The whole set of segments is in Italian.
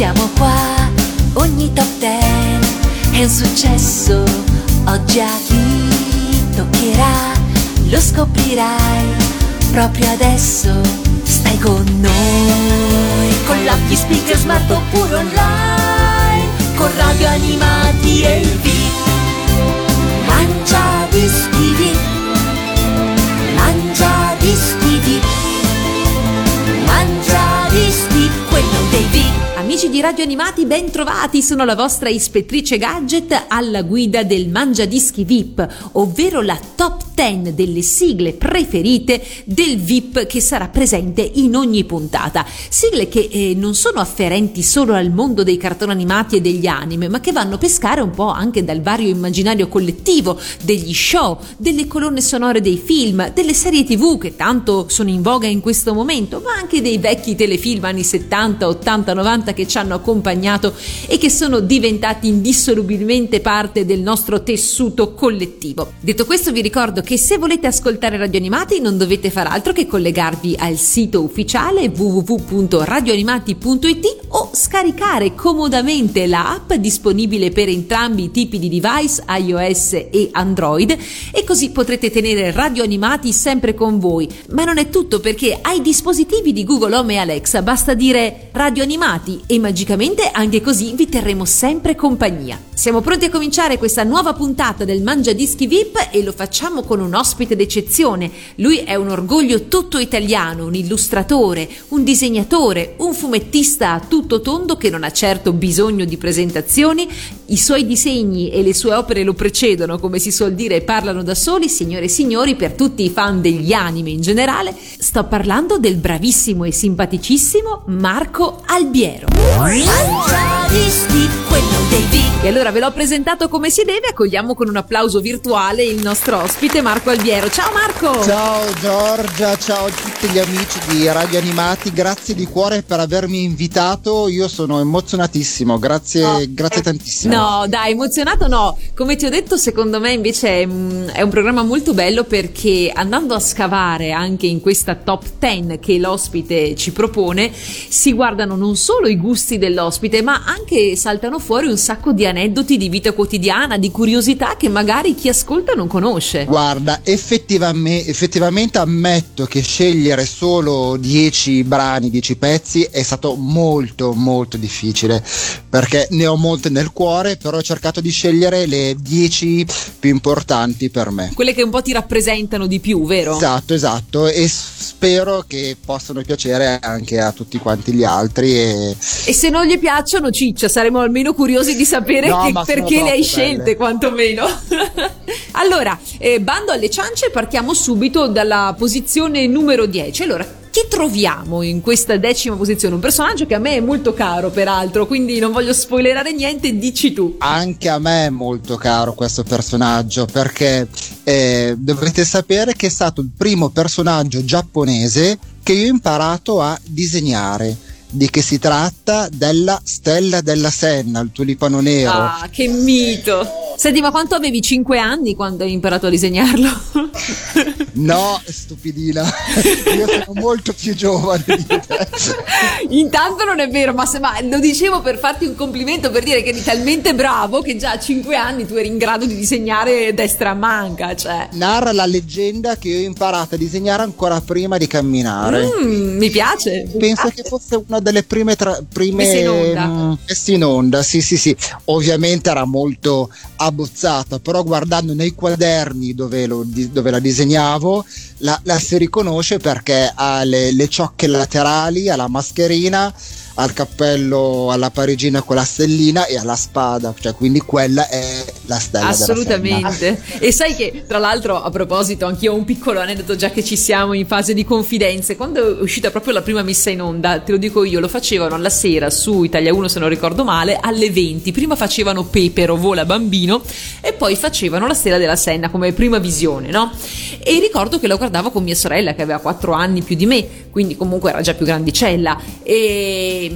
siamo qua, ogni top ten è un successo, oggi a chi toccherà lo scoprirai proprio adesso. Stai con noi, con l'app, speaker smart oppure online, con Radio Animati e il VIP. Mangia Dischi VIP, Mangia Dischi VIP, Mangia Dischi, quello dei VIP. Amici di Radio Animati, ben trovati, sono la vostra ispettrice gadget alla guida del Mangia Dischi VIP, ovvero la top 10 delle sigle preferite del VIP che sarà presente in ogni puntata. Sigle che non sono afferenti solo al mondo dei cartoni animati e degli anime, ma che vanno a pescare un po' anche dal vario immaginario collettivo, degli show, delle colonne sonore dei film, delle serie TV che tanto sono in voga in questo momento, ma anche dei vecchi telefilm anni 70, 80, 90 che ci hanno accompagnato e che sono diventati indissolubilmente parte del nostro tessuto collettivo. Detto questo, vi ricordo che se volete ascoltare Radio Animati non dovete far altro che collegarvi al sito ufficiale www.radioanimati.it o scaricare comodamente la app disponibile per entrambi i tipi di device iOS e Android, e così potrete tenere Radio Animati sempre con voi. Ma non è tutto, perché ai dispositivi di Google Home e Alexa basta dire Radio Animati e magicamente anche così vi terremo sempre compagnia. Siamo pronti a cominciare questa nuova puntata del Mangia Dischi VIP e lo facciamo con un ospite d'eccezione. Lui è un orgoglio tutto italiano, un illustratore, un disegnatore, un fumettista a tutto tondo che non ha certo bisogno di presentazioni. I suoi disegni e le sue opere lo precedono, come si suol dire, e parlano da soli. Signore e signori, per tutti i fan degli anime in generale, sto parlando del bravissimo e simpaticissimo Marco Albiero. E allora ve l'ho presentato come si deve, accogliamo con un applauso virtuale il nostro ospite Marco Albiero. Ciao Marco! Ciao Giorgia, ciao a tutti gli amici di Radio Animati, grazie di cuore per avermi invitato, io sono emozionatissimo, grazie tantissimo. No dai, emozionato no, come ti ho detto secondo me invece è un programma molto bello, perché andando a scavare anche in questa top 10 che l'ospite ci propone si guardano non solo i gusti dell'ospite, ma anche saltano fuori un sacco di aneddoti di vita quotidiana, di curiosità che magari chi ascolta non conosce. Guarda, effettivamente ammetto che scegliere solo 10 brani, 10 pezzi è stato molto difficile, perché ne ho molte nel cuore, però ho cercato di scegliere le 10 più importanti per me. Quelle che un po' ti rappresentano di più, vero? Esatto, e spero che possano piacere anche a tutti quanti gli altri. E se non gli piacciono, ciccia, saremo almeno curiosi di sapere perché le hai scelte, quantomeno. Allora, bando alle ciance, partiamo subito dalla posizione numero 10. Allora, chi troviamo in questa 10ª posizione? Un personaggio che a me è molto caro peraltro, quindi non voglio spoilerare niente, dici tu. Anche a me è molto caro questo personaggio, perché dovete sapere che è stato il primo personaggio giapponese che io ho imparato a disegnare. Di che si tratta? Della Stella della Senna, il tulipano nero. Ah, che mito! Senti, ma quanto avevi? 5 anni quando hai imparato a disegnarlo? No, stupidina, io sono molto più giovane di te. Intanto non è vero, ma lo dicevo per farti un complimento, per dire che eri talmente bravo che già a 5 anni tu eri in grado di disegnare destra a manca, cioè. Narra la leggenda che io ho imparato a disegnare ancora prima di camminare. Mi piace. Penso che fosse una delle prime messe in onda. Sì, ovviamente era molto abbozzata, però guardando nei quaderni dove la disegnavo la si riconosce, perché ha le ciocche laterali, ha la mascherina, al cappello alla parigina con la stellina e alla spada, cioè quindi quella è la Stella assolutamente. E sai che tra l'altro, a proposito, anch'io ho un piccolo aneddoto, già che ci siamo in fase di confidenze. Quando è uscita proprio la prima messa in onda, te lo dico io, lo facevano alla sera su Italia 1 se non ricordo male, alle 20. Prima facevano Pepero Vola Bambino e poi facevano La Stella della Senna come prima visione, no? E ricordo che lo guardavo con mia sorella che aveva 4 anni più di me, quindi comunque era già più grandicella, e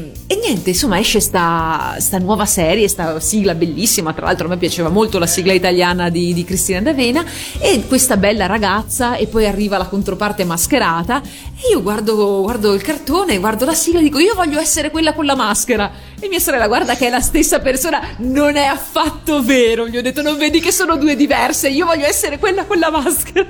niente, insomma esce sta nuova serie, sta sigla bellissima, tra l'altro a me piaceva molto molto la sigla italiana di Cristina D'Avena, e questa bella ragazza, e poi arriva la controparte mascherata, e io guardo il cartone, guardo la sigla e dico: io voglio essere quella con la maschera. E mia sorella guarda che è la stessa persona, non è affatto vero, gli ho detto: non vedi che sono due diverse, io voglio essere quella con la maschera.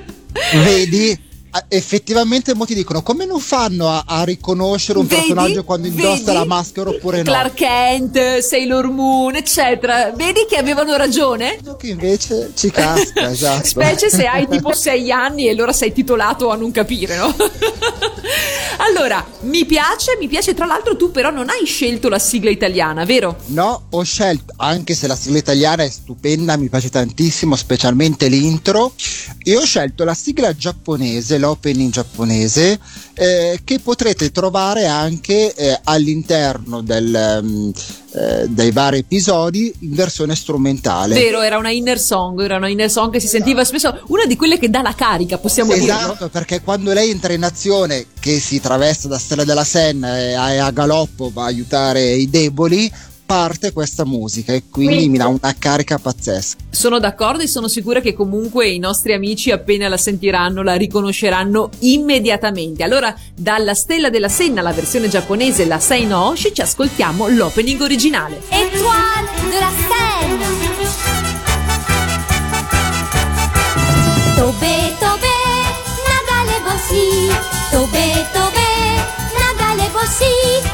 Vedi? Effettivamente molti dicono: come non fanno a riconoscere un personaggio quando indossa la maschera oppure no? Clark Kent, Sailor Moon, eccetera. Vedi che avevano ragione? Che invece ci casca, esatto. Specie se hai tipo 6 anni e allora sei titolato a non capire, no? Allora, mi piace, tra l'altro tu però non hai scelto la sigla italiana, vero? No, ho scelto, anche se la sigla italiana è stupenda, mi piace tantissimo, specialmente l'intro, e ho scelto la sigla giapponese, l'opening giapponese, che potrete trovare anche all'interno dei vari episodi in versione strumentale. Vero, era una inner song che si sentiva spesso, una di quelle che dà la carica, possiamo dire. Esatto, perché quando lei entra in azione, che si traveste da Stella della Senna e a galoppo va a aiutare i deboli, parte questa musica e quindi mi dà una carica pazzesca. Sono d'accordo e sono sicura che comunque i nostri amici appena la sentiranno la riconosceranno immediatamente. Allora, dalla Stella della Senna, la versione giapponese, La Seine No Hoshi, ci ascoltiamo l'opening originale. Étoile de la Seine. Tobe tobe nagare boshi, tobe tobe nagare boshi.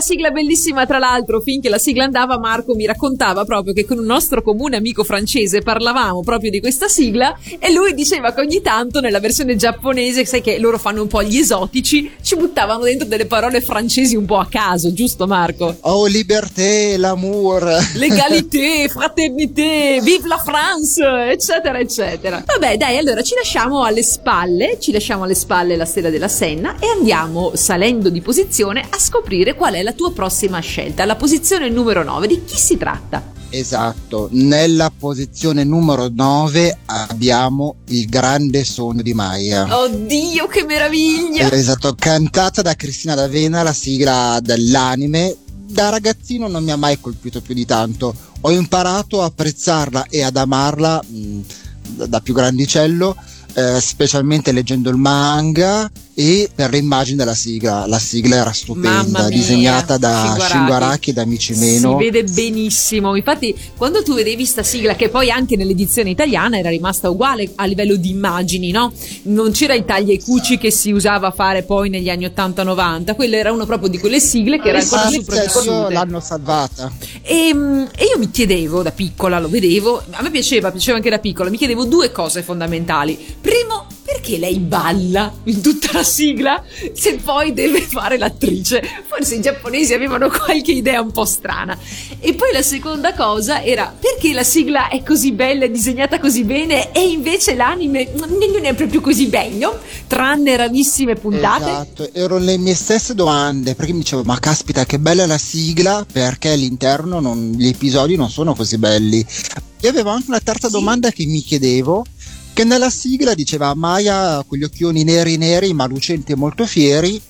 Sigla bellissima, tra l'altro finché la sigla andava Marco mi raccontava proprio che con un nostro comune amico francese parlavamo proprio di questa sigla e lui diceva che ogni tanto nella versione giapponese, sai che loro fanno un po' gli esotici, ci buttavano dentro delle parole francesi un po' a caso, giusto Marco? Oh, liberté, l'amour, l'égalité, fraternité, vive la France, eccetera eccetera. Vabbè dai, allora ci lasciamo alle spalle la Stella della Senna e andiamo salendo di posizione a scoprire qual è la tua prossima scelta, la posizione numero 9, di chi si tratta? Esatto, nella posizione numero 9 abbiamo Il Grande Sogno di Maya. Oddio, che meraviglia! Esatto, cantata da Cristina D'Avena, la sigla dell'anime. Da ragazzino non mi ha mai colpito più di tanto. Ho imparato a apprezzarla e ad amarla da più grandicello, specialmente leggendo il manga e per l'immagine della sigla. La sigla era stupenda, disegnata da Shingo Araki e da Michi Himeno. Si vede benissimo. Infatti, quando tu vedevi sta sigla, che poi anche nell'edizione italiana era rimasta uguale a livello di immagini, no? Non c'era i tagli e cuci che si usava a fare poi negli anni 80-90. Quella era una proprio di quelle sigle che era ancora sopravvissute. L'hanno salvata. E io mi chiedevo da piccola, lo vedevo, a me piaceva anche da piccola, mi chiedevo due cose fondamentali. Primo, perché lei balla in tutta la sigla se poi deve fare l'attrice? Forse i giapponesi avevano qualche idea un po' strana. E poi la seconda cosa era perché la sigla è così bella, è disegnata così bene e invece l'anime non è proprio così bello, tranne rarissime puntate. Esatto, erano le mie stesse domande, perché mi dicevo, ma caspita che bella la sigla, perché all'interno gli episodi non sono così belli. Io avevo anche una terza domanda che mi chiedevo, che nella sigla diceva Maya con gli occhioni neri ma lucenti e molto fieri,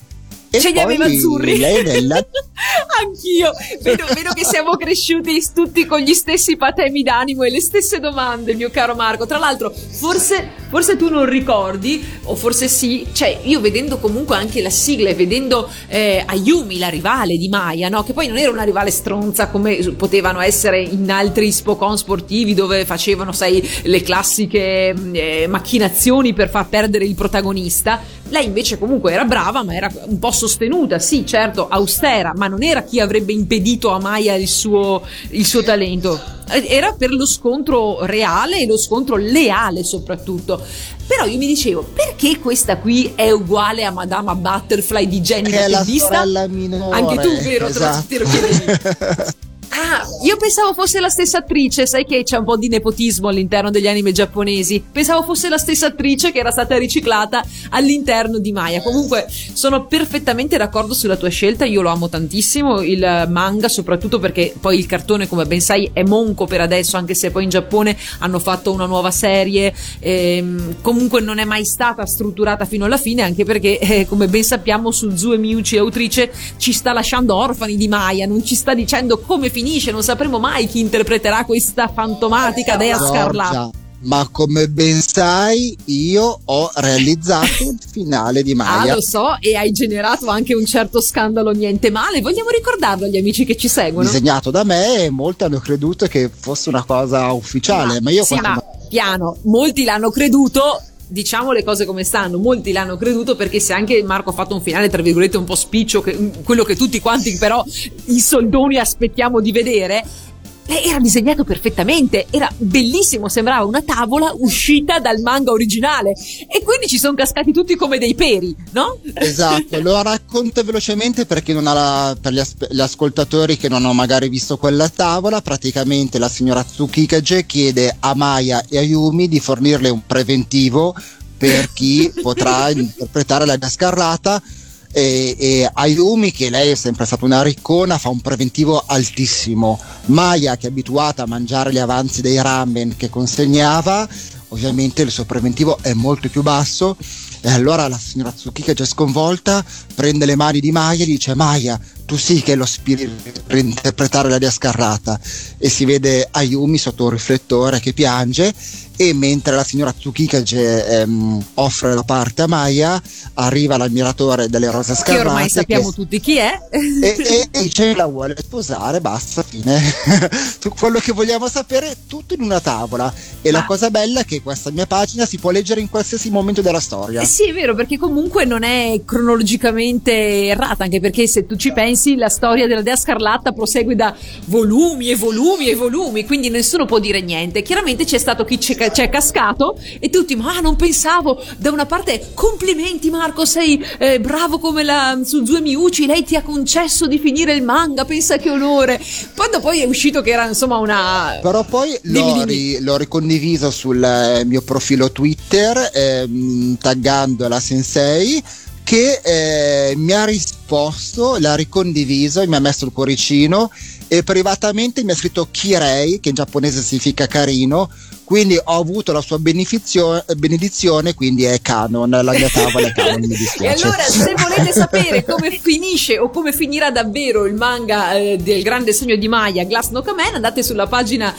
e ce li aveva azzurri. Anch'io vedo che siamo cresciuti tutti con gli stessi patemi d'animo e le stesse domande, mio caro Marco. Tra l'altro forse tu non ricordi, o forse sì, cioè io vedendo comunque anche la sigla e vedendo Ayumi, la rivale di Maya, no? Che poi non era una rivale stronza come potevano essere in altri spokon sportivi dove facevano, sai, le classiche macchinazioni per far perdere il protagonista. Lei invece comunque era brava, ma era un po' sostenuta, sì, certo, austera, ma non era chi avrebbe impedito a Maya il suo talento. Era per lo scontro reale e lo scontro leale soprattutto. Però io mi dicevo, perché questa qui è uguale a Madama Butterfly di Jenny la vista? Anche tu, vero? Esatto. Te lo chiedevi. Ah, io pensavo fosse la stessa attrice, sai che c'è un po' di nepotismo all'interno degli anime giapponesi. Pensavo fosse la stessa attrice che era stata riciclata all'interno di Maya. Comunque sono perfettamente d'accordo sulla tua scelta, io lo amo tantissimo il manga, soprattutto perché poi il cartone, come ben sai, è monco per adesso, anche se poi in Giappone hanno fatto una nuova serie, comunque non è mai stata strutturata fino alla fine, anche perché come ben sappiamo Suzue Miuchi, autrice, ci sta lasciando orfani di Maya, non ci sta dicendo come finisce, non sapremo mai chi interpreterà questa fantomatica dea scarlata. Ma come ben sai, io ho realizzato il finale di Maya. Ah, lo so, e hai generato anche un certo scandalo, niente male. Vogliamo ricordarlo agli amici che ci seguono. Disegnato da me, e molti hanno creduto che fosse una cosa ufficiale, ma io piano, molti l'hanno creduto. Diciamo le cose come stanno, molti l'hanno creduto, perché se anche Marco ha fatto un finale tra virgolette un po' spiccio, quello che tutti quanti però i soldoni aspettiamo di vedere, era disegnato perfettamente, era bellissimo, sembrava una tavola uscita dal manga originale, e quindi ci sono cascati tutti come dei peri, no? Esatto, lo racconto velocemente perché non ha per gli ascoltatori che non hanno magari visto quella tavola. Praticamente la signora Tsukikage chiede a Maya e a Yumi di fornirle un preventivo per chi potrà interpretare la Scarlata, e Ayumi, che lei è sempre stata una riccona, fa un preventivo altissimo. Maya, che è abituata a mangiare gli avanzi dei ramen che consegnava, ovviamente il suo preventivo è molto più basso, e allora la signora Tsuki, che è già sconvolta, prende le mani di Maya e dice: Maya, tu sì che è lo spirito per interpretare la Dea Scarlata. E si vede Ayumi sotto un riflettore che piange, e mentre la signora Tsukikage offre la parte a Maya, arriva l'ammiratore delle Rose Scarlate, che ormai sappiamo tutti chi è, e dice: la vuole sposare, basta, fine. Quello che vogliamo sapere tutto in una tavola. E la cosa bella è che questa mia pagina si può leggere in qualsiasi momento della storia. Sì, è vero, perché comunque non è cronologicamente errata, anche perché se tu ci pensi la storia della Dea Scarlatta prosegue da volumi e volumi e volumi, quindi nessuno può dire niente. Chiaramente c'è stato chi c'è cascato, e tutti: ma non pensavo. Da una parte complimenti Marco, sei bravo come la Suzue Miuchi, lei ti ha concesso di finire il manga, pensa che onore. Quando poi è uscito che era insomma una... Però poi l'ho ricondiviso sul mio profilo Twitter, taggando la Sensei, che mi ha risposto, l'ha ricondiviso e mi ha messo il cuoricino, e privatamente mi ha scritto Kirei, che in giapponese significa carino, quindi ho avuto la sua benedizione, quindi è canon, la mia tavola è canon, mi dispiace. E allora, se volete sapere come finisce o come finirà davvero il manga del Grande Sogno di Maya, Glass no Kamen, andate sulla pagina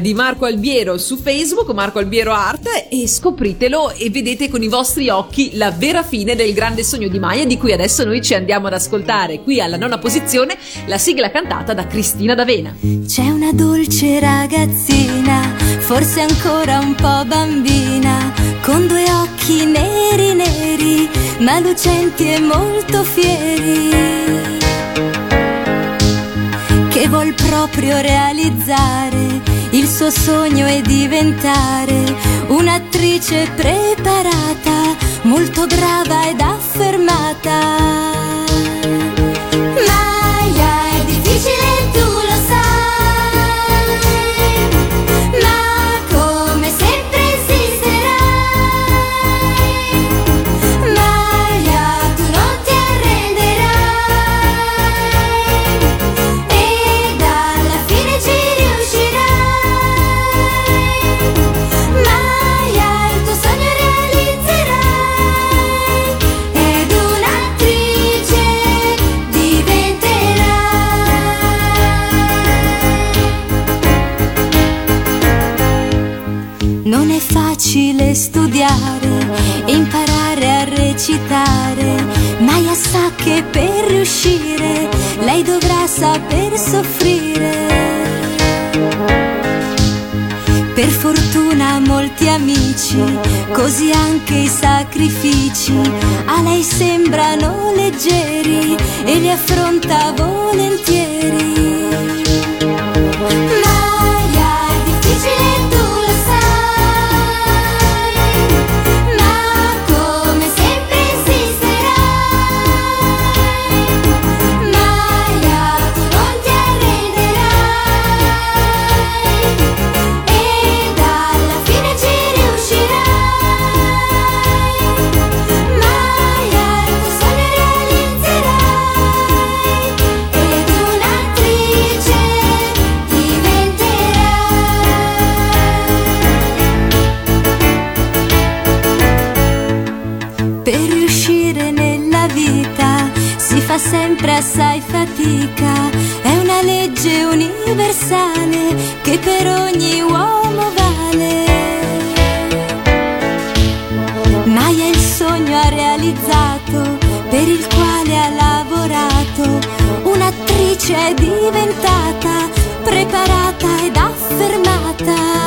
di Marco Albiero su Facebook, Marco Albiero Art, e scopritelo e vedete con i vostri occhi la vera fine del Grande Sogno di Maya, di cui adesso noi ci andiamo ad ascoltare qui alla 9ª posizione la sigla cantata da Cristina D'Avena. C'è una dolce ragazzina, forse ancora un po' bambina, con due occhi neri neri, ma lucenti e molto fieri, che vuol proprio realizzare il suo sogno e diventare un'attrice preparata, molto brava ed affermata. Maya è difficile, tu lo sai, studiare e imparare a recitare, Maya sa che per riuscire lei dovrà saper soffrire. Per fortuna ha molti amici, così anche i sacrifici a lei sembrano leggeri e li affronta volentieri. Maya è difficile, tu lo sai, sempre assai fatica, è una legge universale che per ogni uomo vale. Maya il sogno ha realizzato, per il quale ha lavorato, un'attrice è diventata, preparata ed affermata.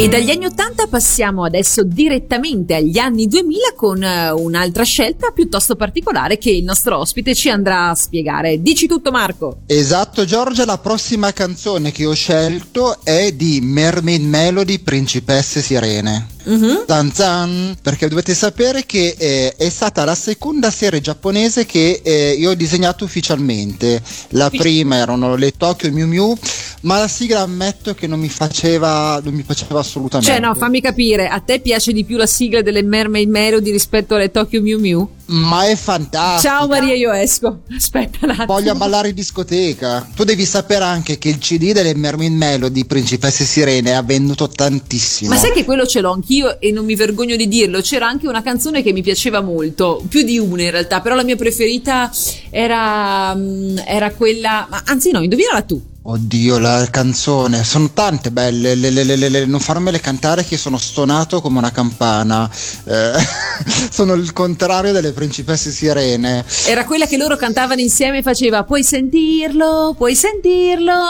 E dagli anni 80 passiamo adesso direttamente agli anni 2000 con un'altra scelta piuttosto particolare che il nostro ospite ci andrà a spiegare. Dici tutto, Marco. Esatto, Giorgia, la prossima canzone che ho scelto è di Mermaid Melody, Principesse Sirene. Uh-huh. Zan zan, perché dovete sapere che è stata la seconda serie giapponese che io ho disegnato ufficialmente. La prima erano le Tokyo Mew Mew, ma la sigla ammetto che non mi piaceva assolutamente. Cioè no, fammi capire, a te piace di più la sigla delle Mermaid Melody rispetto alle Tokyo Mew Mew? Ma è fantastica. Ciao Maria, io esco, aspetta un attimo, voglio ballare in discoteca. Tu devi sapere anche che il CD delle Mermaid Melody Principesse Sirene ha venduto tantissimo. Ma sai che quello ce l'ho anch'io e non mi vergogno di dirlo. C'era anche una canzone che mi piaceva molto, più di una in realtà, però la mia preferita era quella, ma anzi no, indovinala tu. Oddio, la canzone, sono tante belle, non farmele cantare che sono stonato come una campana, sono il contrario delle principesse sirene. Era quella che loro cantavano insieme e faceva puoi sentirlo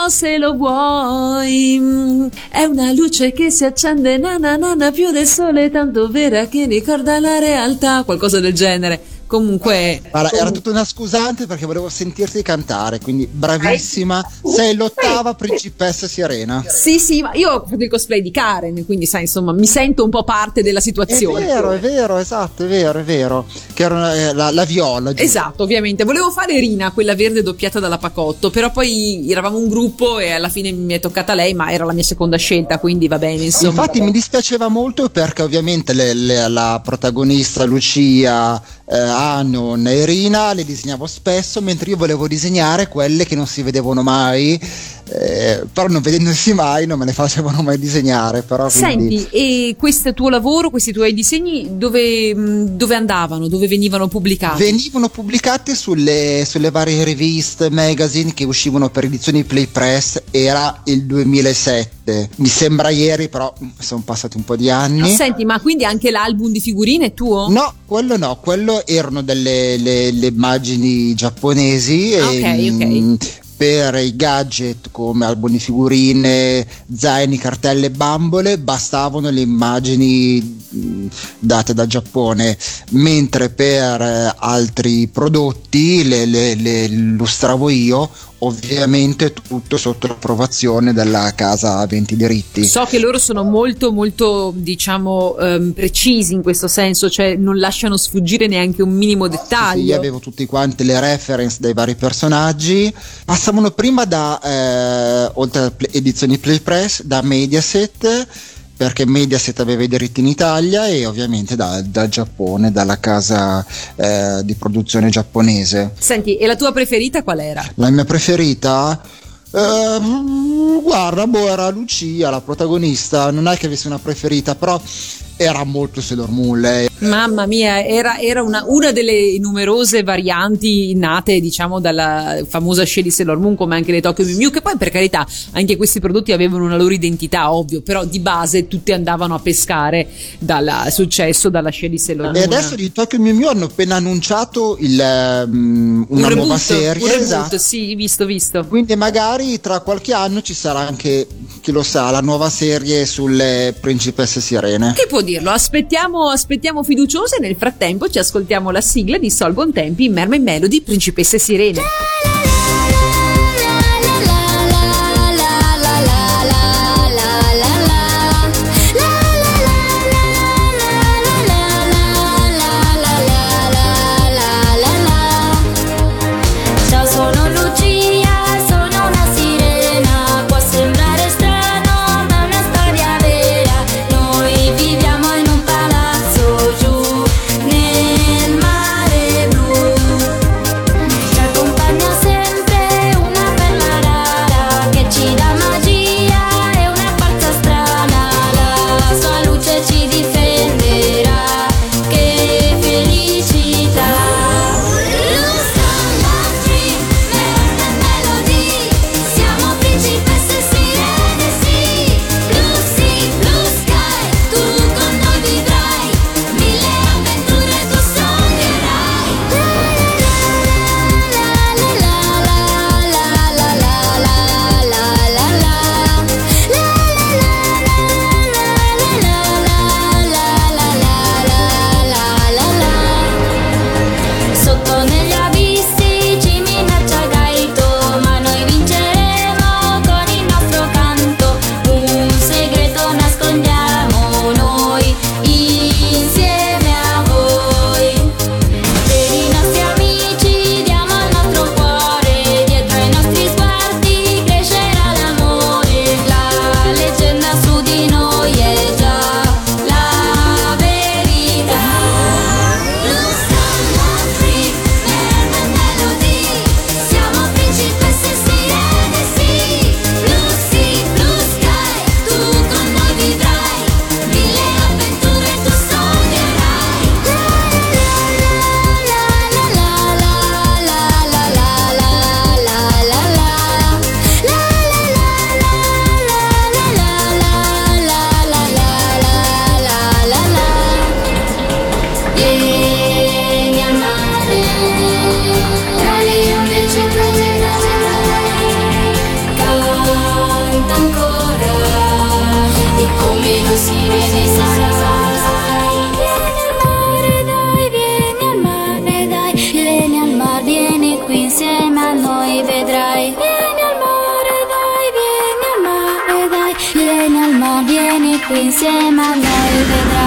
se lo vuoi, è una luce che si accende nana nana più del sole, tanto vera che ricorda la realtà, qualcosa del genere. Comunque era tutta una scusante perché volevo sentirti cantare, quindi bravissima, sei l'ottava principessa sirena. Sì sì, ma io faccio il cosplay di Karen, quindi sai, insomma, mi sento un po' parte della situazione. È vero, esatto, è vero, che era la Viola, giusto? Esatto, ovviamente, volevo fare Rina, quella verde doppiata dalla Pacotto, però poi eravamo un gruppo e alla fine mi è toccata lei, ma era la mia seconda scelta, quindi va bene, insomma. Infatti mi dispiaceva molto perché ovviamente la protagonista Lucia, Anon e Rina le disegnavo spesso, mentre io volevo disegnare quelle che non si vedevano mai, però non vedendosi mai non me le facevano mai disegnare. Però, quindi... Senti, e questo tuo lavoro, questi tuoi disegni dove andavano? Dove venivano pubblicati? Venivano pubblicati sulle varie riviste, magazine che uscivano per edizioni Play Press. Era il 2007, mi sembra ieri, però sono passati un po' di anni. Senti, ma quindi anche l'album di figurine è tuo? No, quello erano delle le immagini giapponesi. Ok. Per i gadget come album di figurine, zaini, cartelle, bambole, bastavano le immagini date da Giappone, mentre per altri prodotti le illustravo io, ovviamente tutto sotto l'approvazione della casa aventi diritti. So che loro sono molto molto, diciamo, precisi in questo senso, cioè non lasciano sfuggire neanche un minimo dettaglio. Sì, avevo tutti quanti le reference dei vari personaggi. Passavano prima da oltre a edizioni Play Press, da Mediaset, perché Mediaset aveva i diritti in Italia, e ovviamente da Giappone, dalla casa di produzione giapponese. Senti, e la tua preferita qual era? La mia preferita? Guarda, era Lucia, la protagonista. Non è che avessi una preferita, però era molto Sailor Moon lei. Mamma mia, era una delle numerose varianti nate, diciamo, dalla famosa scia di Sailor Moon, come anche le Tokyo Mew Mew, che poi, per carità, anche questi prodotti avevano una loro identità, ovvio, però di base tutti andavano a pescare dal successo dalla scia di Sailor Moon. E adesso di Tokyo Mew Mew hanno appena annunciato una reboot, nuova serie, un reboot, esatto. Sì, visto. Quindi magari tra qualche anno ci sarà anche, chi lo sa, la nuova serie sulle principesse sirene. Che può dirlo? Aspettiamo fiduciose. Nel frattempo ci ascoltiamo la sigla di Sol Bontempi, Mermaid Melody, Principesse Sirene. Acompañarse. insieme a lei vedrai.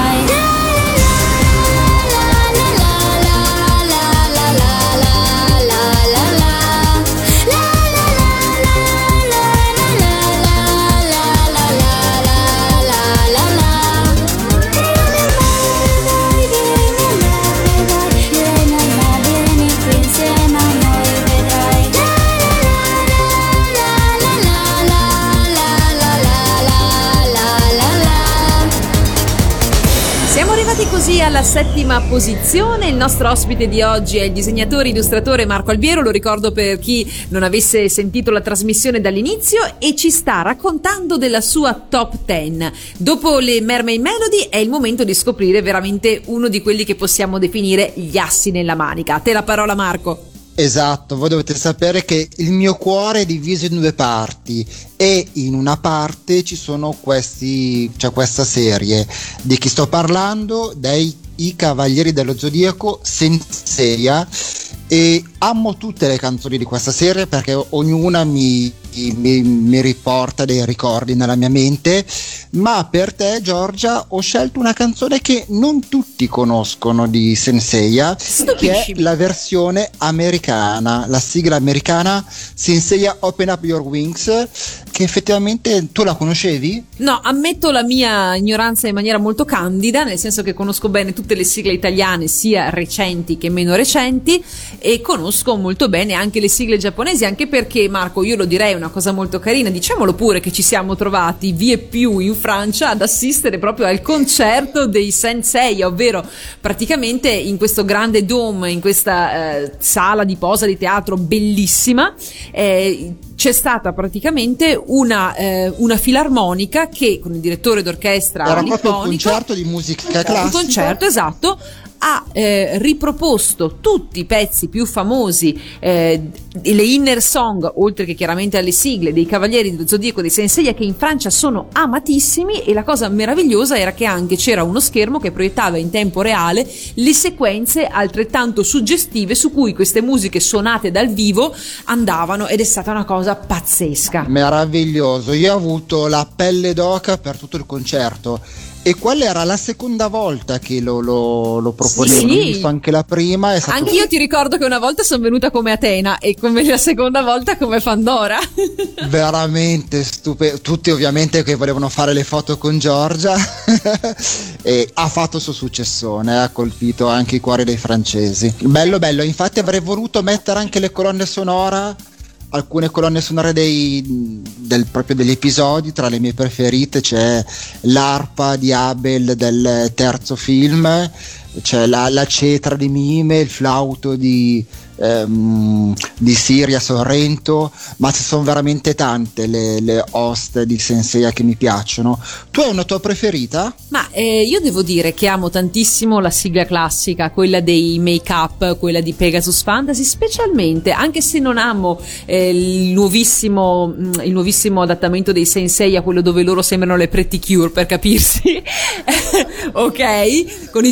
Alla settima posizione, il nostro ospite di oggi è il disegnatore illustratore Marco Albiero, lo ricordo per chi non avesse sentito la trasmissione dall'inizio, e ci sta raccontando della sua top 10. Dopo le Mermaid Melody è il momento di scoprire veramente uno di quelli che possiamo definire gli assi nella manica. A te la parola, Marco. Esatto, voi dovete sapere che il mio cuore è diviso in due parti e in una parte ci sono questa serie di chi sto parlando, dei Cavalieri dello Zodiaco, Saint Seiya, e amo tutte le canzoni di questa serie perché ognuna mi riporta dei ricordi nella mia mente. Ma per te, Giorgia, ho scelto una canzone che non tutti conoscono di Saint Seiya, che è la versione americana, la sigla americana Saint Seiya Open Up Your Wings, che effettivamente tu la conoscevi? No, ammetto la mia ignoranza in maniera molto candida, nel senso che conosco bene tutte le sigle italiane, sia recenti che meno recenti, e conosco molto bene anche le sigle giapponesi, anche perché, Marco, io lo direi una cosa molto carina, diciamolo pure, che ci siamo trovati vie più in Francia ad assistere proprio al concerto dei Saint Seiya, ovvero praticamente in questo grande dome, in questa sala di posa di teatro bellissima, c'è stata praticamente una filarmonica che con il direttore d'orchestra era proprio un concerto di musica classica, un concerto, esatto, ha riproposto tutti i pezzi più famosi, le inner song, oltre che chiaramente alle sigle dei Cavalieri dello Zodiaco dei Saint Seiya, che in Francia sono amatissimi. E la cosa meravigliosa era che anche c'era uno schermo che proiettava in tempo reale le sequenze altrettanto suggestive su cui queste musiche suonate dal vivo andavano, ed è stata una cosa pazzesca, meraviglioso. Io ho avuto la pelle d'oca per tutto il concerto. E quella era la seconda volta che lo proponevano, sì, sì. Anche la prima. Anche io ti ricordo che una volta sono venuta come Atena e come la seconda volta come Pandora. Veramente stupendo. Tutti ovviamente che volevano fare le foto con Giorgia. E ha fatto il suo successone, ha colpito anche i cuori dei francesi. Bello bello, infatti avrei voluto mettere anche le colonne sonore, alcune colonne sonore proprio degli episodi. Tra le mie preferite c'è l'arpa di Abel del terzo film, c'è la cetra di Mime, il flauto di Siria Sorrento, ma ci sono veramente tante le host di Saint Seiya che mi piacciono. Tu hai una tua preferita? Ma io devo dire che amo tantissimo la sigla classica, quella dei Make Up, quella di Pegasus Fantasy specialmente, anche se non amo il nuovissimo adattamento dei Saint Seiya, quello dove loro sembrano le Pretty Cure, per capirsi. Ok, con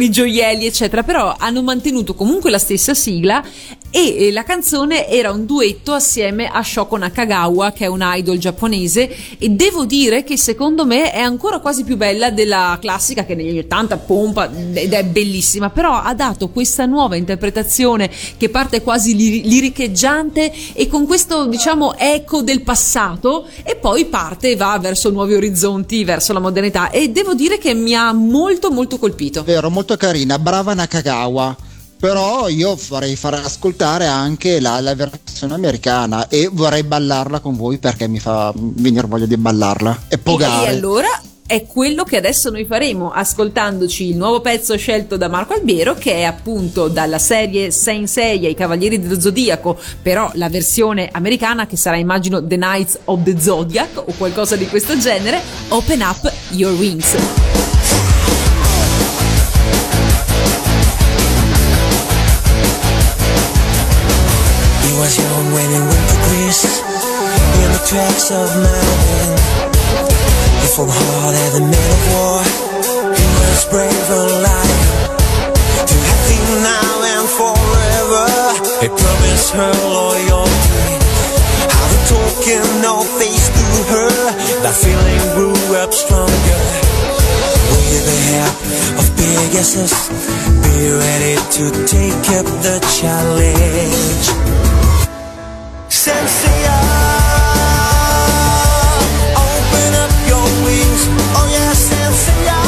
i gioielli eccetera, però hanno mantenuto comunque la stessa sigla, e la canzone era un duetto assieme a Shoko Nakagawa, che è un idol giapponese, e devo dire che secondo me è ancora quasi più bella della classica, che negli 80 pompa ed è bellissima, però ha dato questa nuova interpretazione che parte quasi liricheggiante e con questo, diciamo, eco del passato, e poi parte e va verso nuovi orizzonti, verso la modernità, e devo dire che mi ha molto colpito. Vero, molto carina, brava Nakagawa. Però io vorrei far ascoltare anche la versione americana e vorrei ballarla con voi perché mi fa venire voglia di ballarla e pogare. E allora è quello che adesso noi faremo, ascoltandoci il nuovo pezzo scelto da Marco Albiero, che è appunto dalla serie Saint Seiya, I Cavalieri dello Zodiaco, però la versione americana, che sarà immagino The Knights of the Zodiac o qualcosa di questo genere, Open Up Your Wings. I was young when it went to Greece, in the tracks of mountain. You fought hard at the men of war, you were as brave a lion. To happy now and forever, he promised her loyalty. How the token of face grew her, that feeling grew up stronger. We're the help of Pegasus, be ready to take up the challenge. Saint Seiya, open up your wings, oh yeah, Saint Seiya,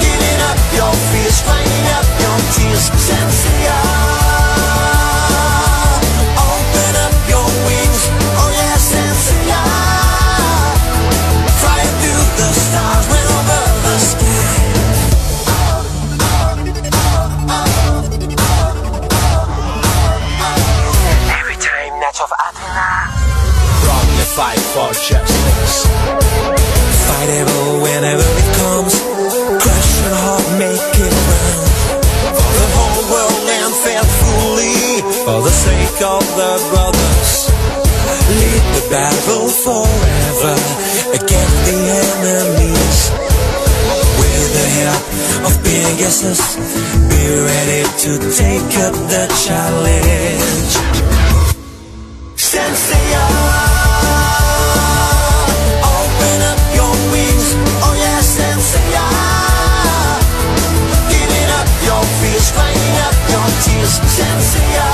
giving up your fears, drying up your tears, Saint Seiya. Fight for justice, fight evil whenever it comes, crush your heart, make it round, for the whole world and faithfully, for the sake of the brothers, lead the battle forever, against the enemies, with the help of Pegasus, be ready to take up the challenge, Saint Seiya. Saint Seiya, open up your wings, oh yeah, Saint Seiya, giving up your fears, drying up your tears, Saint Seiya,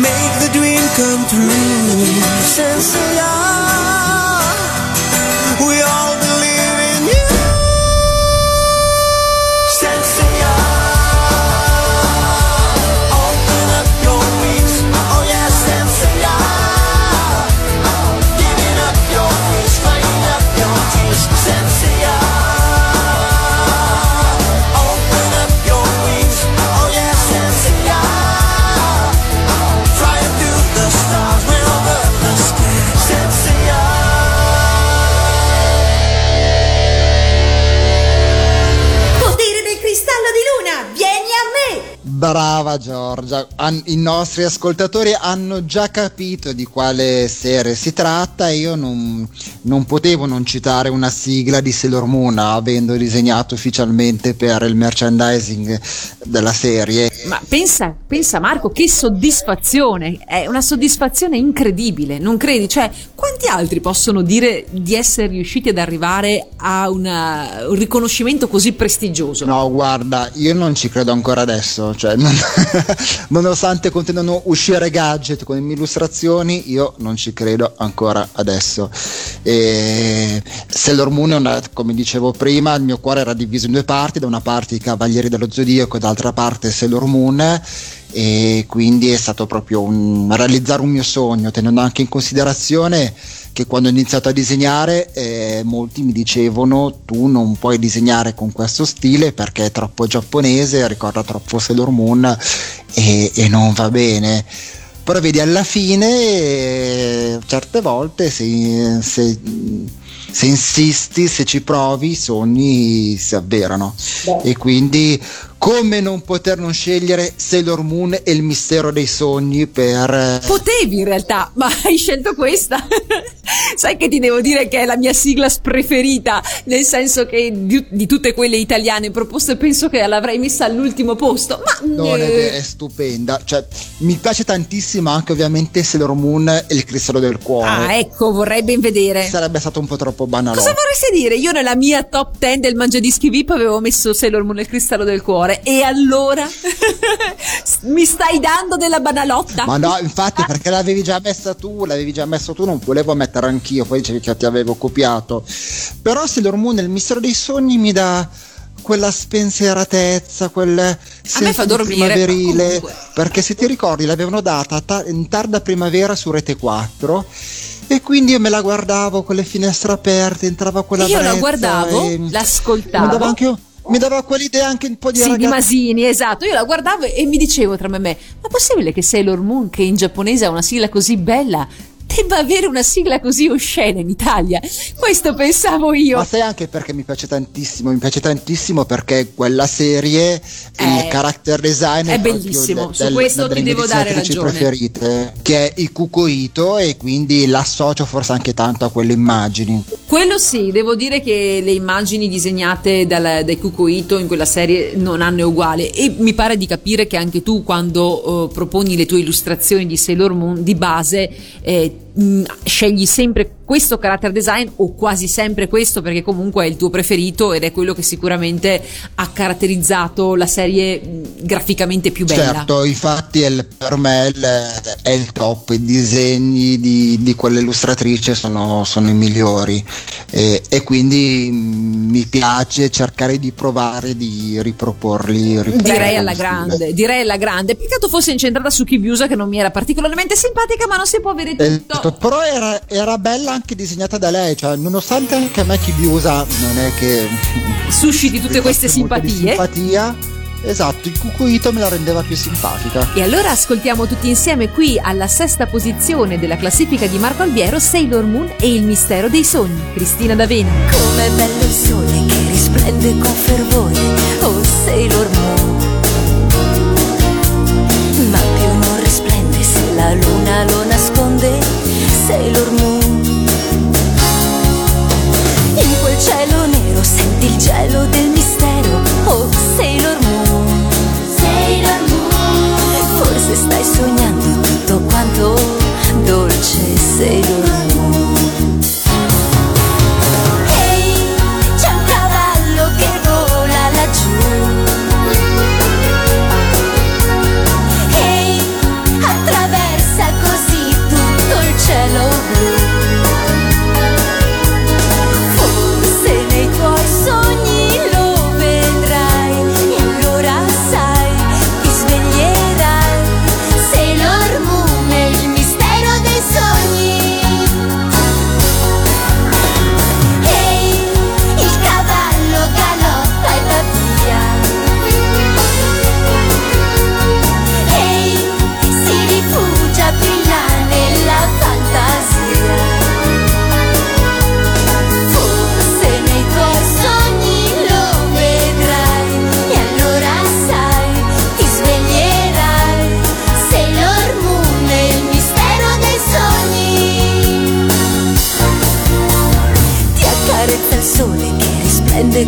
make the dream come true, Saint Seiya, we all believe in you, Saint Seiya. Brava Giorgia, i nostri ascoltatori hanno già capito di quale serie si tratta e io non potevo non citare una sigla di Sailor Moon, avendo disegnato ufficialmente per il merchandising della serie. Ma pensa Marco, che soddisfazione, è una soddisfazione incredibile, non credi? Cioè, quanti altri possono dire di essere riusciti ad arrivare a un riconoscimento così prestigioso? No, guarda, io non ci credo ancora adesso, cioè nonostante continuano uscire gadget con illustrazioni, io non ci credo ancora adesso. E Sailor Moon è una, come dicevo prima, il mio cuore era diviso in due parti, da una parte i Cavalieri dello Zodiaco, dall'altra parte Sailor Moon, e quindi è stato proprio realizzare un mio sogno, tenendo anche in considerazione che quando ho iniziato a disegnare molti mi dicevano tu non puoi disegnare con questo stile perché è troppo giapponese, ricorda troppo Sailor Moon e non va bene. Però vedi, alla fine certe volte se insisti, se ci provi, i sogni si avverano. Beh. E quindi come non poter non scegliere Sailor Moon e il mistero dei sogni per... Potevi in realtà, ma hai scelto questa. Sai che ti devo dire che è la mia sigla preferita, nel senso che di tutte quelle italiane proposte penso che l'avrei messa all'ultimo posto, ma... Non è stupenda, cioè mi piace tantissimo anche ovviamente Sailor Moon e il cristallo del cuore. Ah, ecco, vorrei ben vedere. Sarebbe stato un po' troppo banale. Cosa vorresti dire? Io nella mia top 10 del Mangia Dischi VIP avevo messo Sailor Moon e il cristallo del cuore. E allora mi stai dando della banalotta? Ma no, infatti, perché l'avevi già messa tu, non volevo mettere anch'io, poi dicevi che ti avevo copiato. Però Sailor Moon, il mistero dei sogni, mi dà quella spensieratezza, quel senso primaverile, perché se ti ricordi l'avevano data in tarda primavera su Rete 4 e quindi io me la guardavo con le finestre aperte, entrava quella brezza, io la guardavo, l'ascoltavo, mi dava anche io. Mi dava quell'idea anche un po' di ragazzi. Di Masini, esatto. Io la guardavo e mi dicevo tra me e me: ma possibile che Sailor Moon, che in giapponese ha una sigla così bella, debba avere una sigla così oscena in Italia? Questo pensavo io. Ma sai anche perché mi piace tantissimo perché quella serie, il character design è bellissimo, su questo ti devo dare ragione, preferite, che è Ikuko Itō, e quindi l'associo forse anche tanto a quelle immagini. quello sì, devo dire che le immagini disegnate da Ikuko Itō in quella serie non hanno uguale, e mi pare di capire che anche tu quando proponi le tue illustrazioni di Sailor Moon di base scegli sempre questo character design, o quasi sempre questo, perché comunque è il tuo preferito ed è quello che sicuramente ha caratterizzato la serie graficamente più bella. Certo, infatti per me è il top, i disegni di quell'illustratrice sono i migliori, e quindi mi piace cercare di provare di riproporli, direi alla grande. Peccato fosse incentrata su Chibiusa, che non mi era particolarmente simpatica, ma non si può avere tutto. Però era bella anche disegnata da lei, cioè nonostante anche a me Chibiusa non è che susciti tutte queste simpatia. Esatto, il Ikuko Itō me la rendeva più simpatica. E allora ascoltiamo tutti insieme qui alla sesta posizione della classifica di Marco Albiero, Sailor Moon e il mistero dei sogni, Cristina D'Avena. Com'è bello il sole che risplende con fervore, oh Sailor Moon, ma più non risplende se la luna lo nasconde, Sailor Moon. In quel cielo nero senti il gelo del mistero, oh Sailor Moon. Se stai sognando tutto quanto dolce, Sailor Moon. Ehi, c'è un cavallo che vola laggiù, ehi, attraversa così tutto il cielo blu. Forse nei tuoi sogni lo vedrai, e allora sai, ti sveglierai.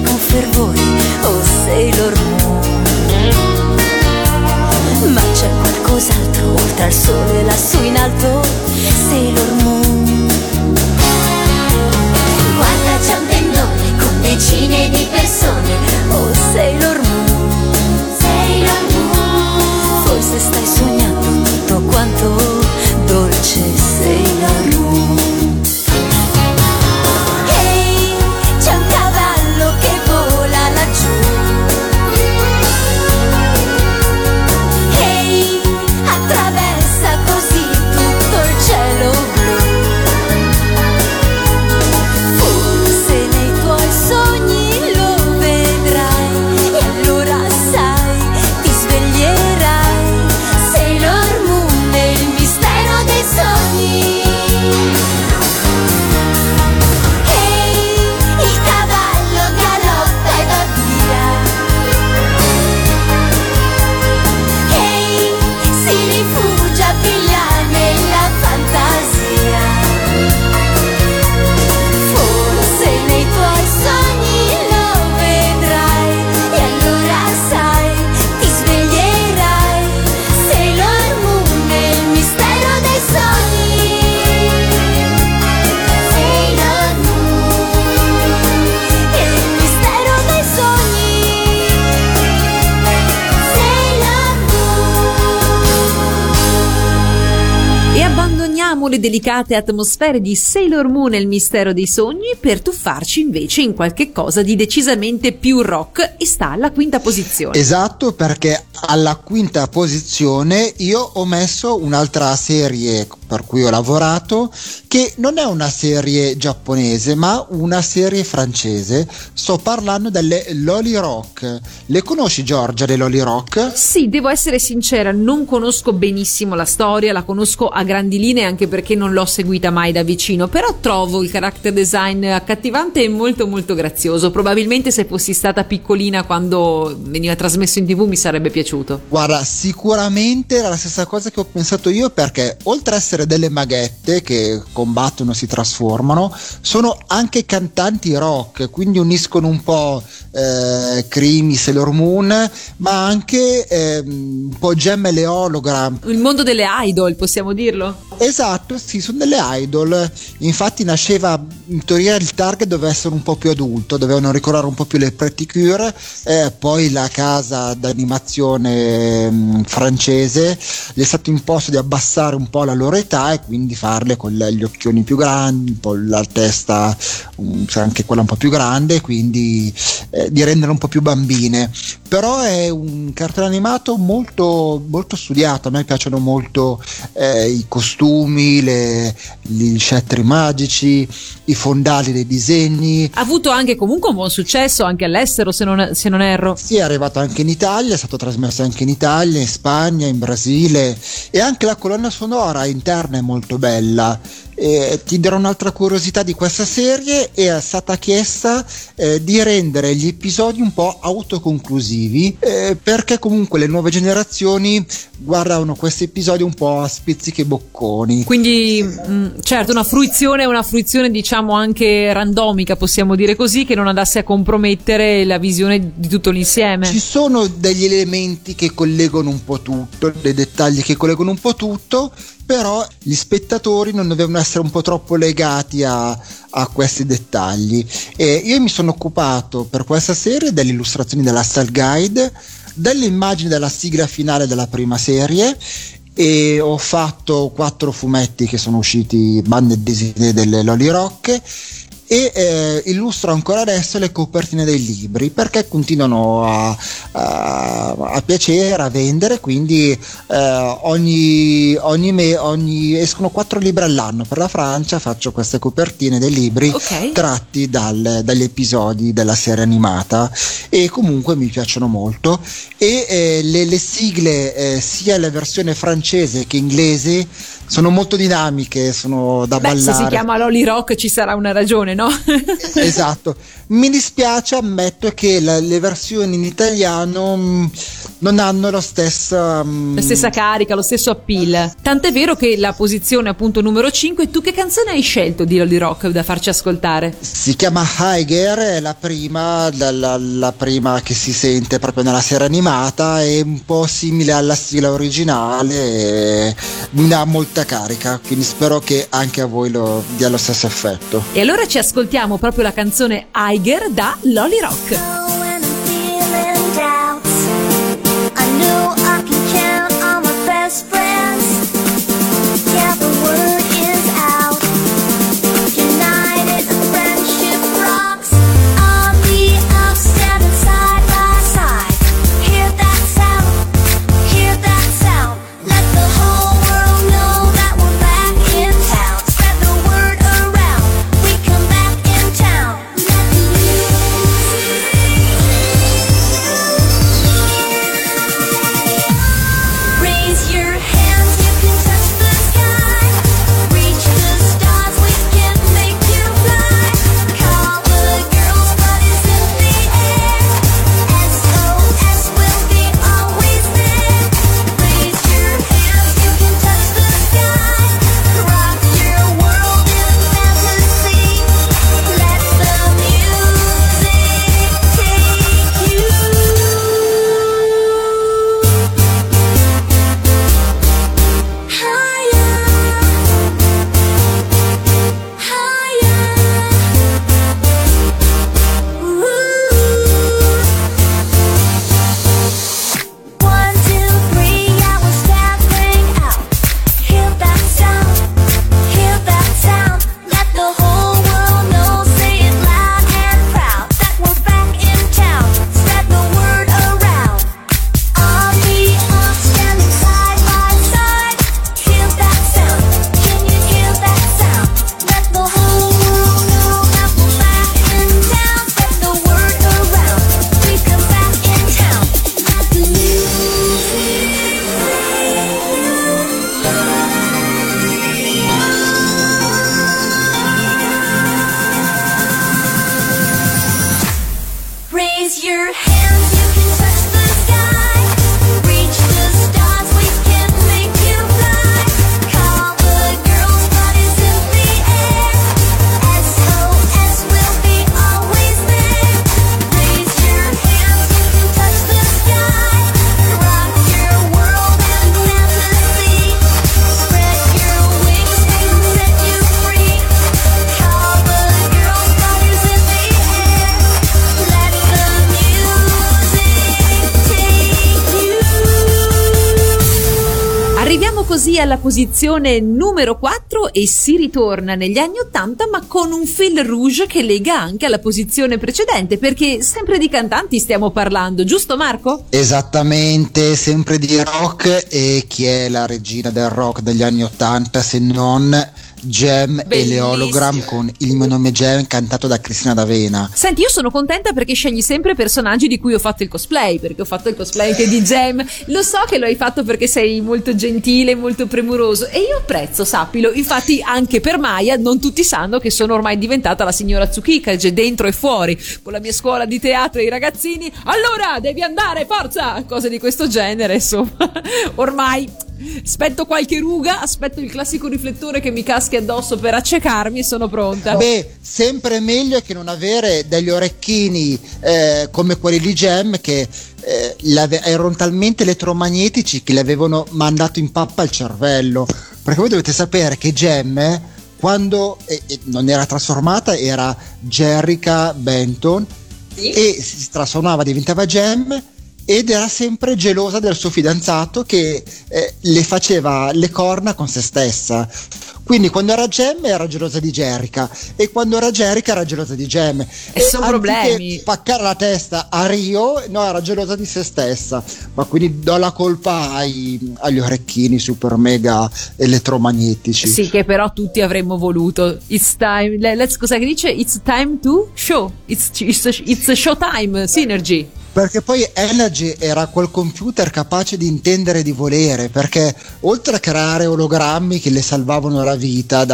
Con fervore, oh Sailor Moon, ma c'è qualcos'altro oltre al sole lassù in alto, Sailor Moon. Guarda, c'è un tendone con decine di persone, oh Sailor Moon, Sailor Moon. Forse stai sognando tutto quanto dolce, Sailor Moon. Le delicate atmosfere di Sailor Moon e il mistero dei sogni per tuffarci invece in qualche cosa di decisamente più rock, e sta alla quinta posizione. Esatto, perché alla quinta posizione io ho messo un'altra serie per cui ho lavorato, che non è una serie giapponese ma una serie francese. Sto parlando delle Loli Rock. Le conosci, Giorgia, le Loli Rock? Sì, devo essere sincera, non conosco benissimo la storia, la conosco a grandi linee anche per perché non l'ho seguita mai da vicino, però trovo il character design accattivante e molto molto grazioso. Probabilmente se fossi stata piccolina quando veniva trasmesso in TV mi sarebbe piaciuto. Guarda, sicuramente era la stessa cosa che ho pensato io, perché oltre ad essere delle maghette che combattono, si trasformano, sono anche cantanti rock, quindi uniscono un po' Creamy, Sailor Moon, ma anche un po' gemme le hologram. Il mondo delle idol, possiamo dirlo? Esatto, sì, sono delle idol. Infatti nasceva, in teoria il target doveva essere un po' più adulto, dovevano ricordare un po' più le Pretty Cure, poi la casa d'animazione francese gli è stato imposto di abbassare un po' la loro età e quindi farle con gli occhioni più grandi, un po' la testa anche quella un po' più grande, quindi di rendere un po' più bambine. Però è un cartone animato molto molto studiato, a me piacciono molto i costumi, gli scettri magici, i fondali dei disegni. Ha avuto anche comunque un buon successo anche all'estero, se non erro. Sì, è arrivato anche in Italia, è stato trasmesso anche in Italia, in Spagna, in Brasile, e anche la colonna sonora interna è molto bella. Ti darò un'altra curiosità di questa serie: è stata chiesta di rendere gli episodi un po' autoconclusivi, perché comunque le nuove generazioni guardavano questi episodi un po' a spizzichi e bocconi, quindi certo una fruizione diciamo anche randomica, possiamo dire così, che non andasse a compromettere la visione di tutto l'insieme. Ci sono degli elementi che collegano un po' tutto, dei dettagli che collegano un po' tutto, però gli spettatori non dovevano essere un po' troppo legati a questi dettagli. E io mi sono occupato per questa serie delle illustrazioni della Style Guide, delle immagini della sigla finale della prima serie, e ho fatto 4 fumetti che sono usciti, bande e disegni delle Loli Rock, e illustro ancora adesso le copertine dei libri, perché continuano a piacere, a vendere, quindi escono 4 libri all'anno per la Francia, faccio queste copertine dei libri, okay, tratti dagli episodi della serie animata, e comunque mi piacciono molto. E le sigle, sia la versione francese che inglese, sono molto dinamiche, sono da ballare. Se si chiama Loli Rock ci sarà una ragione, no? Esatto. Mi dispiace, ammetto che le versioni in italiano non hanno la stessa carica, lo stesso appeal. Tant'è vero che la posizione appunto numero 5, tu che canzone hai scelto di Loli Rock da farci ascoltare? Si chiama Higher, è la prima che si sente proprio nella serie animata, è un po' simile alla sigla originale, mi dà molta carica, quindi spero che anche a voi dia lo stesso effetto. E allora ci ascoltiamo proprio la canzone Higher da Loli Rock. Così alla posizione numero 4 e si ritorna negli anni 80, ma con un fil rouge che lega anche alla posizione precedente, perché sempre di cantanti stiamo parlando, giusto Marco? Esattamente, sempre di rock. E chi è la regina del rock degli anni 80 se non Gem e le Hologram con Il mio nome è Gem, cantato da Cristina D'Avena. Senti, io sono contenta perché scegli sempre personaggi di cui ho fatto il cosplay, perché ho fatto il cosplay anche di Gem. Lo so che lo hai fatto perché sei molto gentile, molto premuroso, e io apprezzo, sappilo. Infatti anche per Maya non tutti sanno che sono ormai diventata la signora Tsukikage dentro e fuori, con la mia scuola di teatro e i ragazzini, allora devi andare, forza, cose di questo genere, insomma. Ormai aspetto qualche ruga, aspetto il classico riflettore che mi caschi addosso per accecarmi e sono pronta. Beh, sempre meglio che non avere degli orecchini come quelli di Gem, che erano talmente elettromagnetici che le avevano mandato in pappa il cervello, perché voi dovete sapere che Gem, quando non era trasformata, era Jerrica Benton, sì, e si trasformava, diventava Gem, ed era sempre gelosa del suo fidanzato che le faceva le corna con se stessa. Quindi quando era Gem era gelosa di Jerrica, e quando era Jerrica era gelosa di Gem, e sono problemi. Spaccare la testa a Rio, no, era gelosa di se stessa. Ma quindi do la colpa agli orecchini super mega elettromagnetici. Sì, che però tutti avremmo voluto. It's time, cosa che dice? It's time to show. It's show time, Synergy. Perché poi Energy era quel computer capace di intendere e di volere, perché oltre a creare ologrammi che le salvavano la vita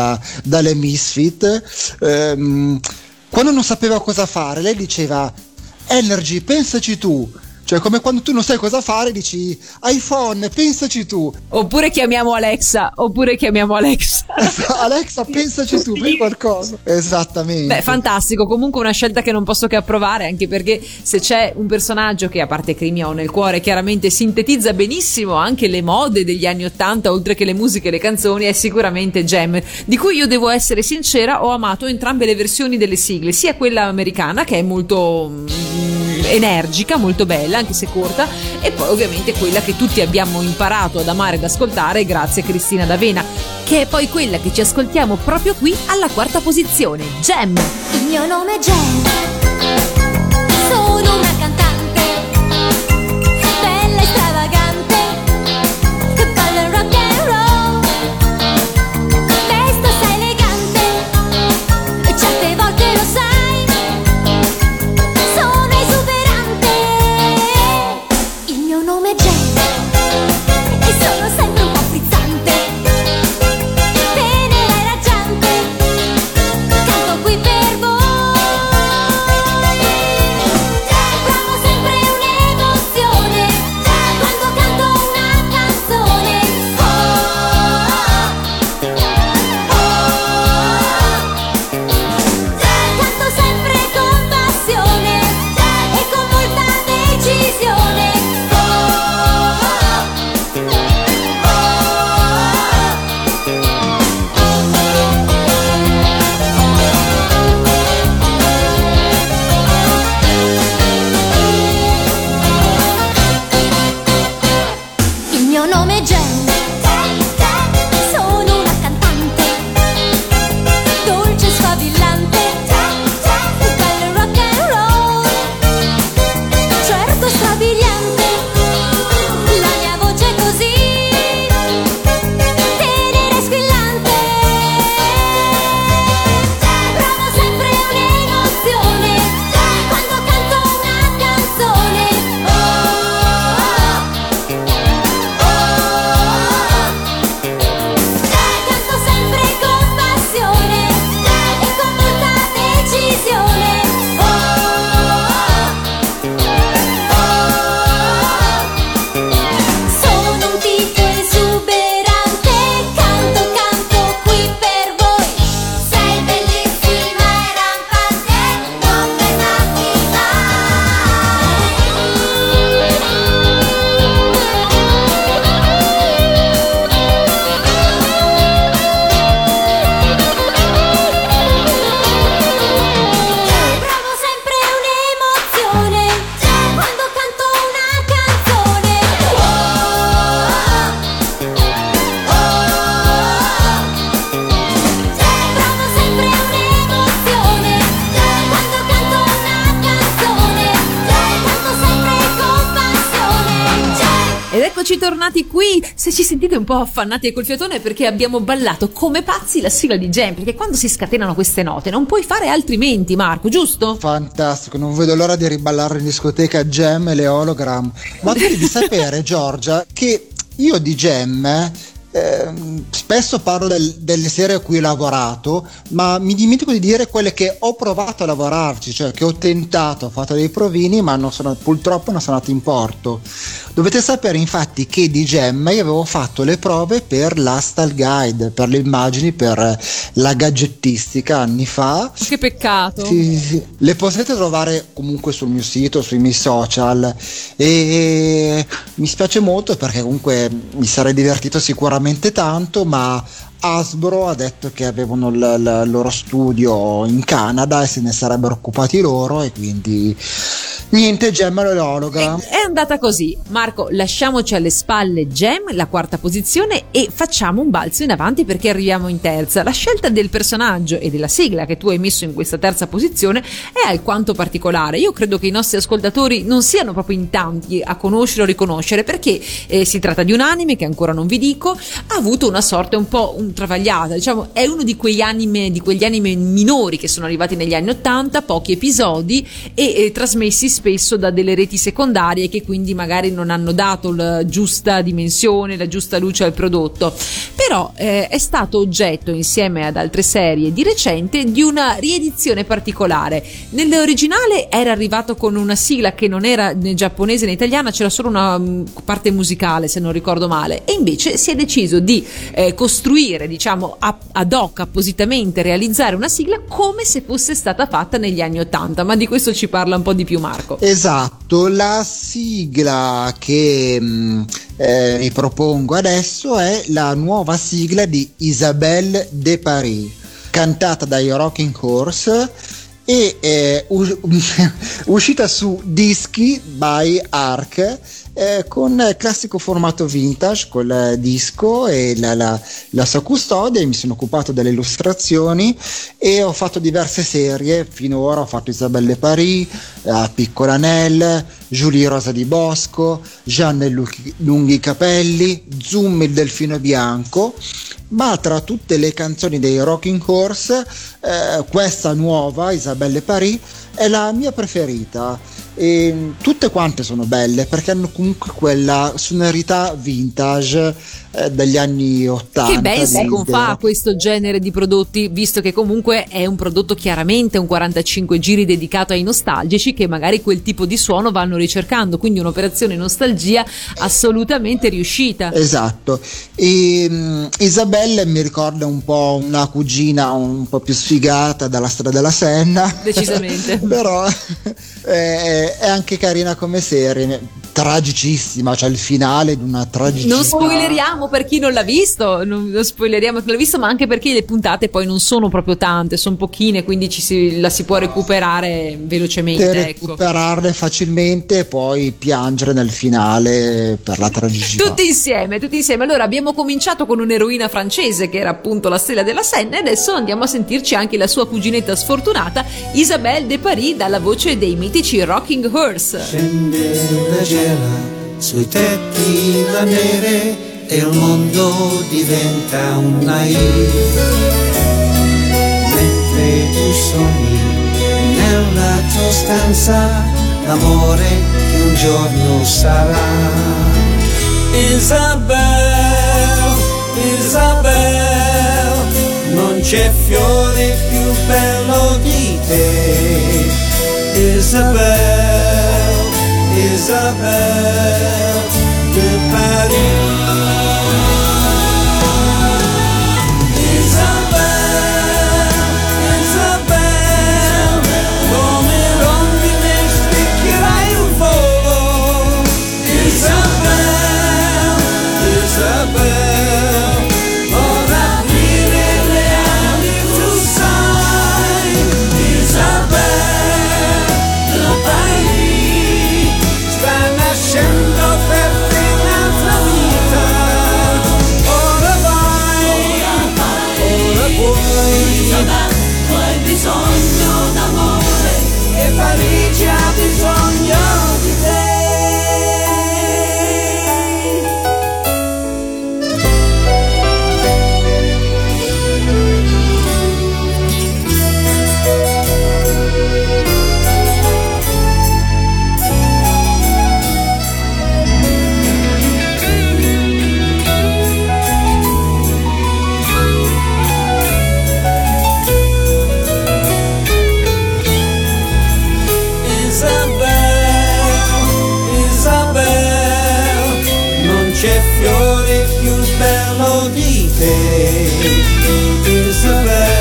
dalle misfit, quando non sapeva cosa fare lei diceva Energy, pensaci tu. Cioè, come quando tu non sai cosa fare dici iPhone, pensaci tu, oppure chiamiamo Alexa, Alexa, pensaci tu, fai qualcosa. Esattamente. Beh, fantastico, comunque una scelta che non posso che approvare, anche perché se c'è un personaggio che, a parte Crimi, ho nel cuore, chiaramente sintetizza benissimo anche le mode degli anni 80, oltre che le musiche e le canzoni, è sicuramente Gem, di cui io devo essere sincera, ho amato entrambe le versioni delle sigle, sia quella americana, che è molto energica, molto bella, anche se corta, e poi ovviamente quella che tutti abbiamo imparato ad amare ed ascoltare grazie a Cristina D'Avena, che è poi quella che ci ascoltiamo proprio qui alla quarta posizione, Gem. Il mio nome è Gem, sono una cantante bella e stravagante che balla il rock and roll, testa sei elegante e certe volte lo sai. Eccoci tornati qui. Se ci sentite un po' affannati col fiatone è perché abbiamo ballato come pazzi la sigla di Jam, perché quando si scatenano queste note non puoi fare altrimenti, Marco, giusto? Fantastico, non vedo l'ora di riballare in discoteca Jam e le hologram. Ma tu devi sapere, Giorgia, che io di Jam spesso parlo delle serie a cui ho lavorato, ma mi dimentico di dire quelle che ho provato a lavorarci, cioè che ho tentato, ho fatto dei provini, ma purtroppo non sono andati in porto. Dovete sapere infatti che di Gemma io avevo fatto le prove per l'Astal Guide, per le immagini, per la gadgettistica anni fa. Che peccato. Sì. Le potete trovare comunque sul mio sito, sui miei social, e mi spiace molto perché comunque mi sarei divertito sicuramente tanto, ma Hasbro ha detto che avevano il loro studio in Canada e se ne sarebbero occupati loro, e quindi niente, Gem e l'Hologram. È andata così. Marco, lasciamoci alle spalle Gem, la quarta posizione, e facciamo un balzo in avanti perché arriviamo in terza. La scelta del personaggio e della sigla che tu hai messo in questa terza posizione è alquanto particolare. Io credo che i nostri ascoltatori non siano proprio in tanti a conoscere o riconoscere, perché si tratta di un anime che ancora non vi dico, ha avuto una sorte un po' travagliata, diciamo è uno di quegli anime minori che sono arrivati negli anni 80, pochi episodi e trasmessi spesso da delle reti secondarie che quindi magari non hanno dato la giusta dimensione, la giusta luce al prodotto, però è stato oggetto insieme ad altre serie di recente di una riedizione particolare. Nell'originale era arrivato con una sigla che non era né giapponese né italiana, c'era solo una parte musicale se non ricordo male, e invece si è deciso di costruire, diciamo ad hoc, appositamente realizzare una sigla come se fosse stata fatta negli anni 80, ma di questo ci parla un po' di più Marco. Esatto, la sigla che ripropongo adesso è la nuova sigla di Isabelle de Paris, cantata dai Rockin' Horse e uscita su dischi by Arc, con il classico formato vintage col disco e la sua custodia. Mi sono occupato delle illustrazioni e ho fatto diverse serie finora. Ho fatto Isabelle Paris, Piccola Nell, Julie Rosa di Bosco, Jeanne Lunghi Capelli, Zoom il Delfino Bianco, ma tra tutte le canzoni dei Rockin' Horse questa nuova Isabelle Paris è la mia preferita, e tutte quante sono belle perché hanno comunque quella sonorità vintage dagli anni 80. Che ben si confà questo genere di prodotti, visto che comunque è un prodotto chiaramente un 45 giri dedicato ai nostalgici che magari quel tipo di suono vanno ricercando, quindi un'operazione nostalgia assolutamente riuscita. Esatto, e Isabelle mi ricorda un po' una cugina un po' più sfigata dalla Strada della Senna, decisamente. Però è anche carina come serie, tragicissima, cioè il finale di una tragicità. Non spoileriamo per chi non l'ha visto, ma anche perché le puntate poi non sono proprio tante, sono pochine, quindi la si può recuperare velocemente. Recuperarle facilmente e poi piangere nel finale per la tragicità. Tutti insieme. Allora abbiamo cominciato con un'eroina francese che era appunto la Stella della Senna, e adesso andiamo a sentirci anche la sua cuginetta sfortunata, Isabelle de Paris, dalla voce dei mitici Rocking Horse. Sui tetti la neve e il mondo diventa una isola, mentre tu sogni nella tua stanza l'amore che un giorno sarà. Isabel, Isabel, non c'è fiore più bello di te. Isabel, Isabel de Paris. Isabel, Isabel, come rondine spicchierai un volo. Isabel, Isabel, non aprire le ali tu sai. Isabel de Paris, scendo per te un'altra vita. Ora puoi, tu hai bisogno d'amore e Parigi ha bisogno di te. bello di te. Isabel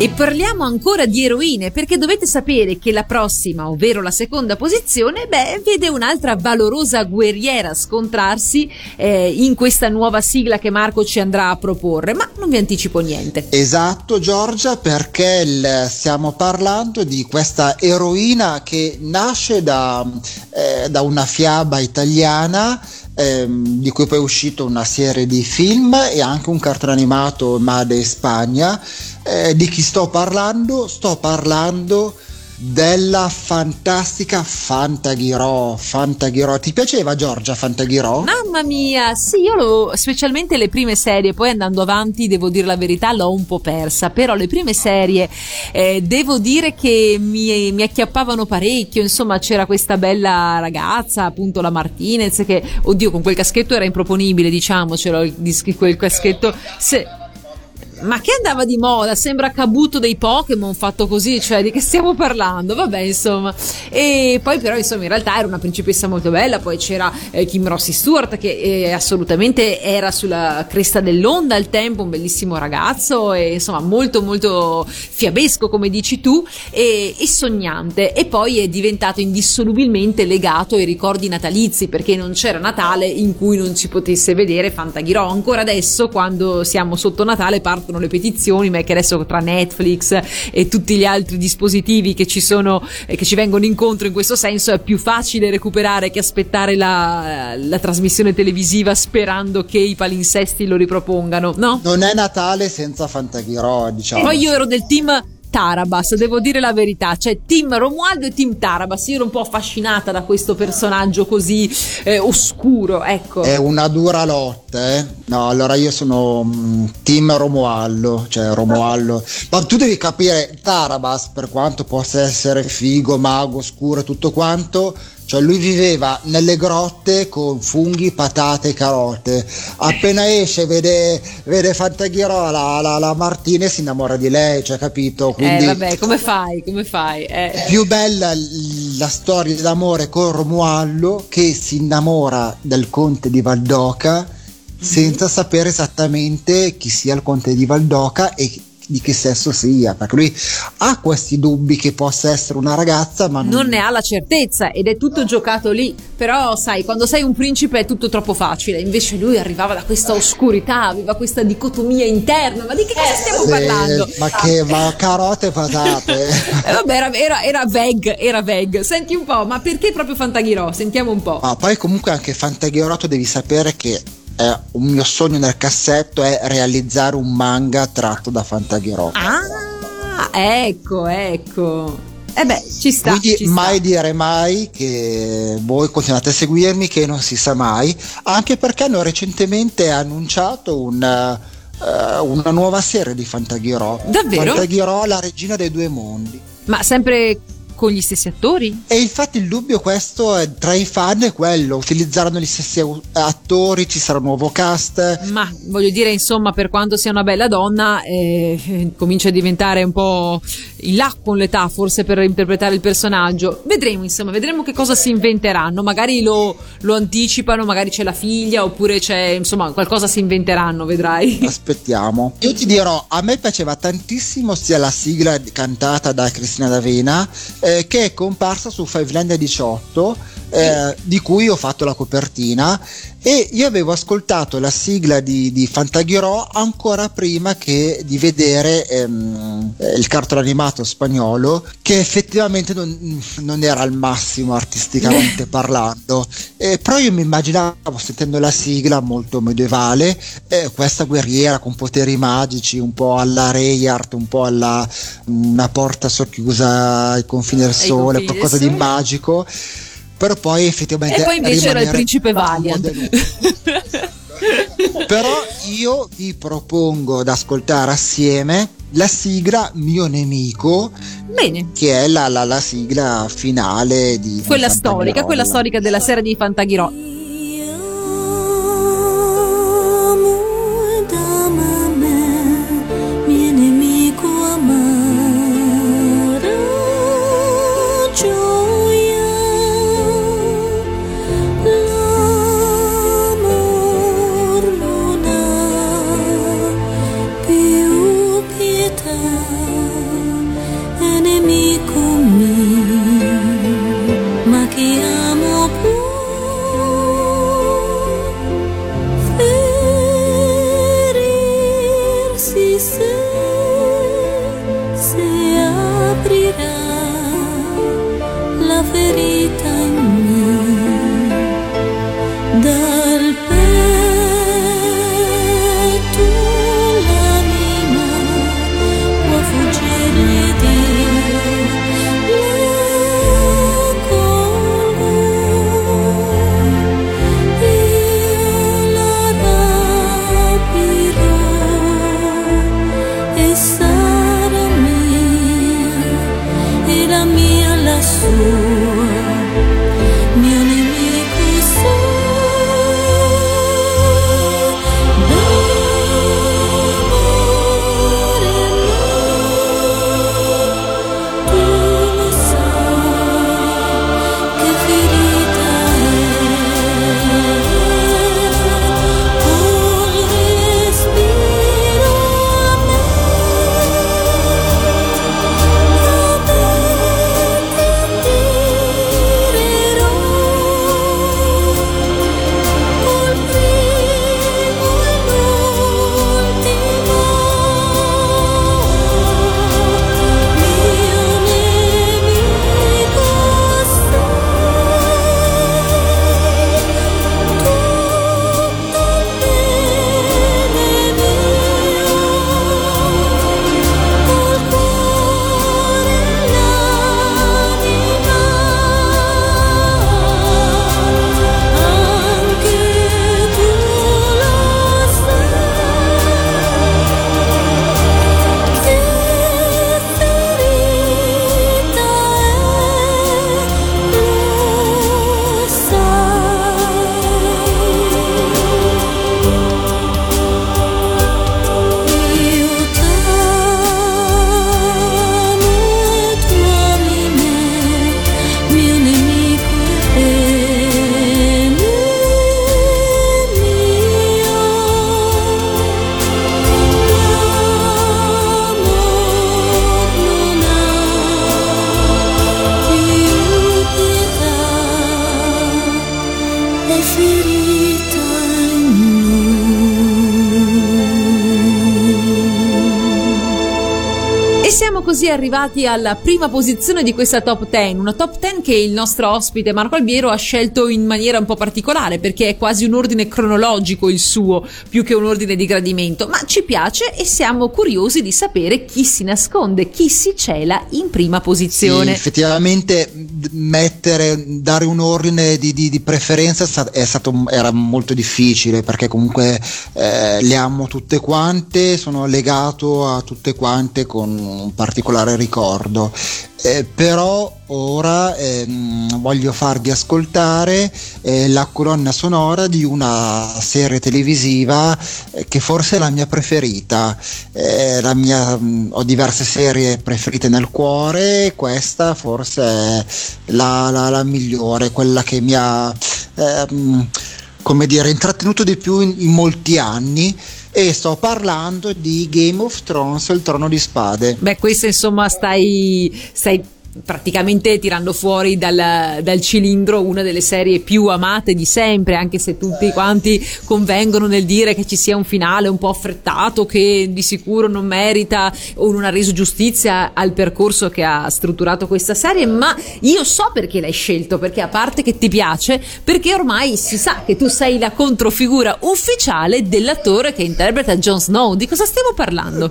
E parliamo ancora di eroine, perché dovete sapere che la prossima, ovvero la seconda posizione, vede un'altra valorosa guerriera scontrarsi in questa nuova sigla che Marco ci andrà a proporre, ma non vi anticipo niente. Esatto, Giorgia, perché stiamo parlando di questa eroina che nasce da una fiaba italiana, di cui poi è uscito una serie di film e anche un cartone animato Made Spagna. Di chi sto parlando? Sto parlando della fantastica Fantaghirò. Ti piaceva, Giorgia, Fantaghirò? Mamma mia, sì, specialmente le prime serie, poi andando avanti devo dire la verità l'ho un po' persa, però le prime serie devo dire che mi acchiappavano parecchio. Insomma, c'era questa bella ragazza, appunto la Martinez, che oddio, con quel caschetto era improponibile, diciamocelo, quel caschetto ma che andava di moda, sembra Kabuto dei Pokémon fatto così, cioè di che stiamo parlando, vabbè, insomma. E poi però insomma in realtà era una principessa molto bella. Poi c'era Kim Rossi Stuart, che assolutamente era sulla cresta dell'onda al tempo, un bellissimo ragazzo e insomma molto molto fiabesco, come dici tu, e sognante. E poi è diventato indissolubilmente legato ai ricordi natalizi, perché non c'era Natale in cui non ci potesse vedere Fantaghirò. Ancora adesso, quando siamo sotto Natale, parte le petizioni, ma è che adesso tra Netflix e tutti gli altri dispositivi che ci sono e che ci vengono incontro in questo senso, è più facile recuperare che aspettare la trasmissione televisiva sperando che i palinsesti lo ripropongano, no? Non è Natale senza Fantaghirò, diciamo. Poi io ero del team Tarabas, devo dire la verità, cioè team Romualdo e team Tarabas. Io ero un po' affascinata da questo personaggio così oscuro, ecco. È una dura lotta, eh? No, allora io sono team Romualdo, cioè Romualdo. Ma tu devi capire, Tarabas, per quanto possa essere figo, mago, oscuro e tutto quanto, cioè lui viveva nelle grotte con funghi, patate e carote. Appena esce vede Fantaghirò, la Martina, si innamora di lei, cioè, capito? Quindi, vabbè, come fai? Più bella la storia d'amore con Romualdo, che si innamora del conte di Valdoca senza sapere esattamente chi sia il conte di Valdoca e di che sesso sia, perché lui ha questi dubbi che possa essere una ragazza, ma non ne ha la certezza, ed è tutto giocato lì. Però sai, quando sei un principe è tutto troppo facile, invece lui arrivava da questa oscurità, aveva questa dicotomia interna. Ma di che cosa stiamo parlando? Ma carote e patate. Vabbè, era veg. Senti un po', ma perché proprio Fantaghirò? Sentiamo un po'. Ma poi comunque anche Fantaghirò, tu devi sapere che un mio sogno nel cassetto è realizzare un manga tratto da Fantaghirò. Ah, ecco. E beh, ci sta. Quindi ci sta. Mai dire mai, che voi continuate a seguirmi, che non si sa mai. Anche perché hanno recentemente annunciato una nuova serie di Fantaghirò. Davvero? Fantaghirò, la regina dei due mondi. Ma sempre con gli stessi attori? E infatti il dubbio questo è, tra i fan è quello, utilizzaranno gli stessi attori, ci sarà un nuovo cast? Ma voglio dire, insomma, per quanto sia una bella donna comincia a diventare un po' in là con l'età, forse, per interpretare il personaggio. Vedremo, insomma, vedremo che cosa si inventeranno, magari lo anticipano, magari c'è la figlia, oppure c'è, insomma, qualcosa si inventeranno, vedrai. Aspettiamo. Io ti dirò, a me piaceva tantissimo sia la sigla cantata da Cristina D'Avena che è comparsa su Fiveland 18 di cui ho fatto la copertina, e io avevo ascoltato la sigla di Fantaghirò ancora prima che di vedere il cartone animato spagnolo, che effettivamente non era al massimo artisticamente parlando, però io mi immaginavo, sentendo la sigla molto medievale, questa guerriera con poteri magici un po' alla Reyhardt, un po' alla una porta socchiusa ai confini del sole, qualcosa di magico. Però poi effettivamente, e poi invece era il principe Valiant. Però io vi propongo di ascoltare assieme la sigla Mio Nemico. Bene. Che è la sigla finale di quella storica della serie di Fantaghirò. Arrivati alla prima posizione di questa top 10, una top 10 che il nostro ospite Marco Albiero ha scelto in maniera un po' particolare, perché è quasi un ordine cronologico il suo, più che un ordine di gradimento, ma ci piace e siamo curiosi di sapere chi si nasconde, chi si cela in prima posizione. Sì, effettivamente dare un ordine di preferenza era molto difficile, perché comunque le amo tutte quante, sono legato a tutte quante con un particolare particolare ricordo, però ora voglio farvi ascoltare la colonna sonora di una serie televisiva che forse è la mia preferita. Ho diverse serie preferite nel cuore, questa forse è la migliore, quella che mi ha intrattenuto di più in molti anni, e sto parlando di Game of Thrones, il Trono di Spade. Beh, questo insomma stai praticamente tirando fuori dal cilindro una delle serie più amate di sempre, anche se tutti quanti convengono nel dire che ci sia un finale un po' affrettato, che di sicuro non merita o non ha reso giustizia al percorso che ha strutturato questa serie. Ma io so perché l'hai scelto, perché a parte che ti piace, perché ormai si sa che tu sei la controfigura ufficiale dell'attore che interpreta Jon Snow. Di cosa stiamo parlando?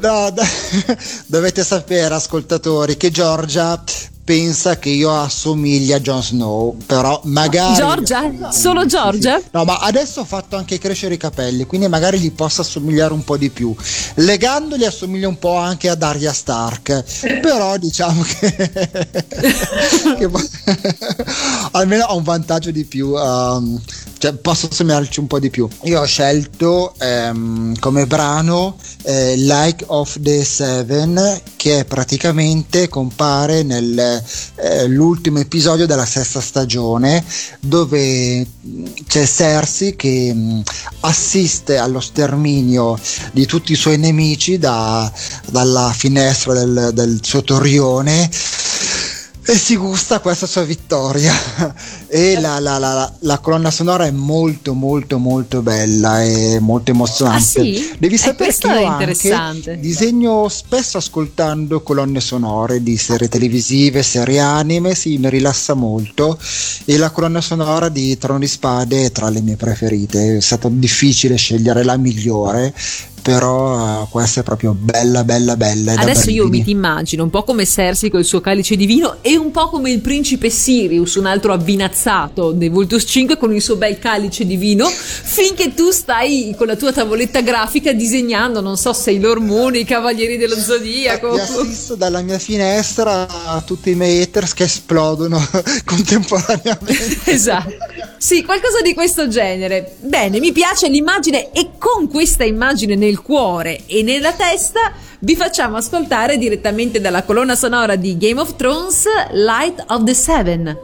Dovete sapere, ascoltatori, che Giorgia pensa che io assomiglia a Jon Snow, però magari Giorgia? Solo Giorgia? Sì. No, ma adesso ho fatto anche crescere i capelli, quindi magari gli possa assomigliare un po' di più. Legandoli assomiglia un po' anche ad Arya Stark, però diciamo che almeno ho un vantaggio di più, cioè posso assomigliarci un po' di più. Io ho scelto come brano Like of the Seven, che praticamente compare nell'ultimo episodio della sesta stagione, dove c'è Cersei che assiste allo sterminio di tutti i suoi nemici dalla finestra del suo torrione, e si gusta questa sua vittoria. E la colonna sonora è molto molto molto bella e molto emozionante. Ah, sì? Devi sapere che io anche disegno spesso ascoltando colonne sonore di serie televisive, serie anime, sì, mi rilassa molto, e la colonna sonora di Trono di Spade è tra le mie preferite. È stato difficile scegliere la migliore, però questa è proprio bella bella bella. Adesso io mi ti immagino un po' come Cersei col suo calice di vino, e un po' come il principe Sirius, un altro abbinazzato dei Voltus 5 con il suo bel calice di vino, finché tu stai con la tua tavoletta grafica disegnando, non so, Sailor Moon, i Cavalieri dello Zodiaco. Ti assisto dalla mia finestra a tutti i miei haters che esplodono contemporaneamente. Esatto, sì, qualcosa di questo genere. Bene, mi piace l'immagine, e con questa immagine nel cuore e nella testa vi facciamo ascoltare direttamente dalla colonna sonora di Game of Thrones Light of the Seven.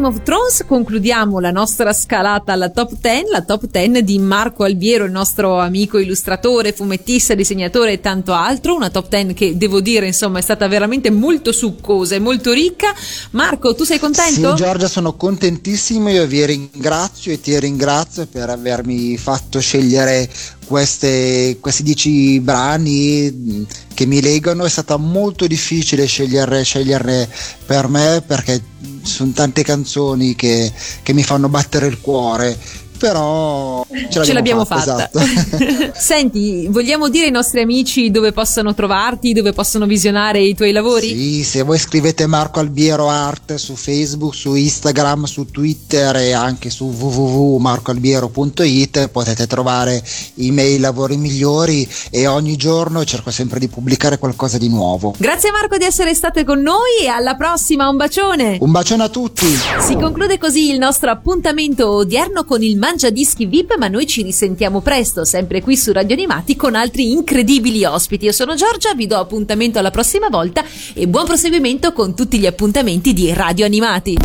Of Thrones, concludiamo la nostra scalata alla top 10 di Marco Albiero, il nostro amico illustratore, fumettista, disegnatore e tanto altro. Una top 10 che devo dire insomma è stata veramente molto succosa e molto ricca. Marco, tu sei contento? Sì, Giorgia, sono contentissimo, io vi ringrazio e ti ringrazio per avermi fatto scegliere questi 10 brani che mi legano. È stata molto difficile sceglierne per me, perché sono tante canzoni che mi fanno battere il cuore, però ce l'abbiamo fatta. Esatto. Senti, vogliamo dire ai nostri amici dove possono trovarti, dove possono visionare i tuoi lavori? Sì, se voi scrivete Marco Albiero Art su Facebook, su Instagram, su Twitter e anche su www.marcoalbiero.it potete trovare i miei lavori migliori, e ogni giorno cerco sempre di pubblicare qualcosa di nuovo. Grazie Marco di essere stato con noi, e alla prossima, un bacione! Un bacione a tutti! Si conclude così il nostro appuntamento odierno con il Mangia Dischi VIP, ma noi ci risentiamo presto, sempre qui su Radio Animati, con altri incredibili ospiti. Io sono Giorgia, vi do appuntamento alla prossima volta e buon proseguimento con tutti gli appuntamenti di Radio Animati.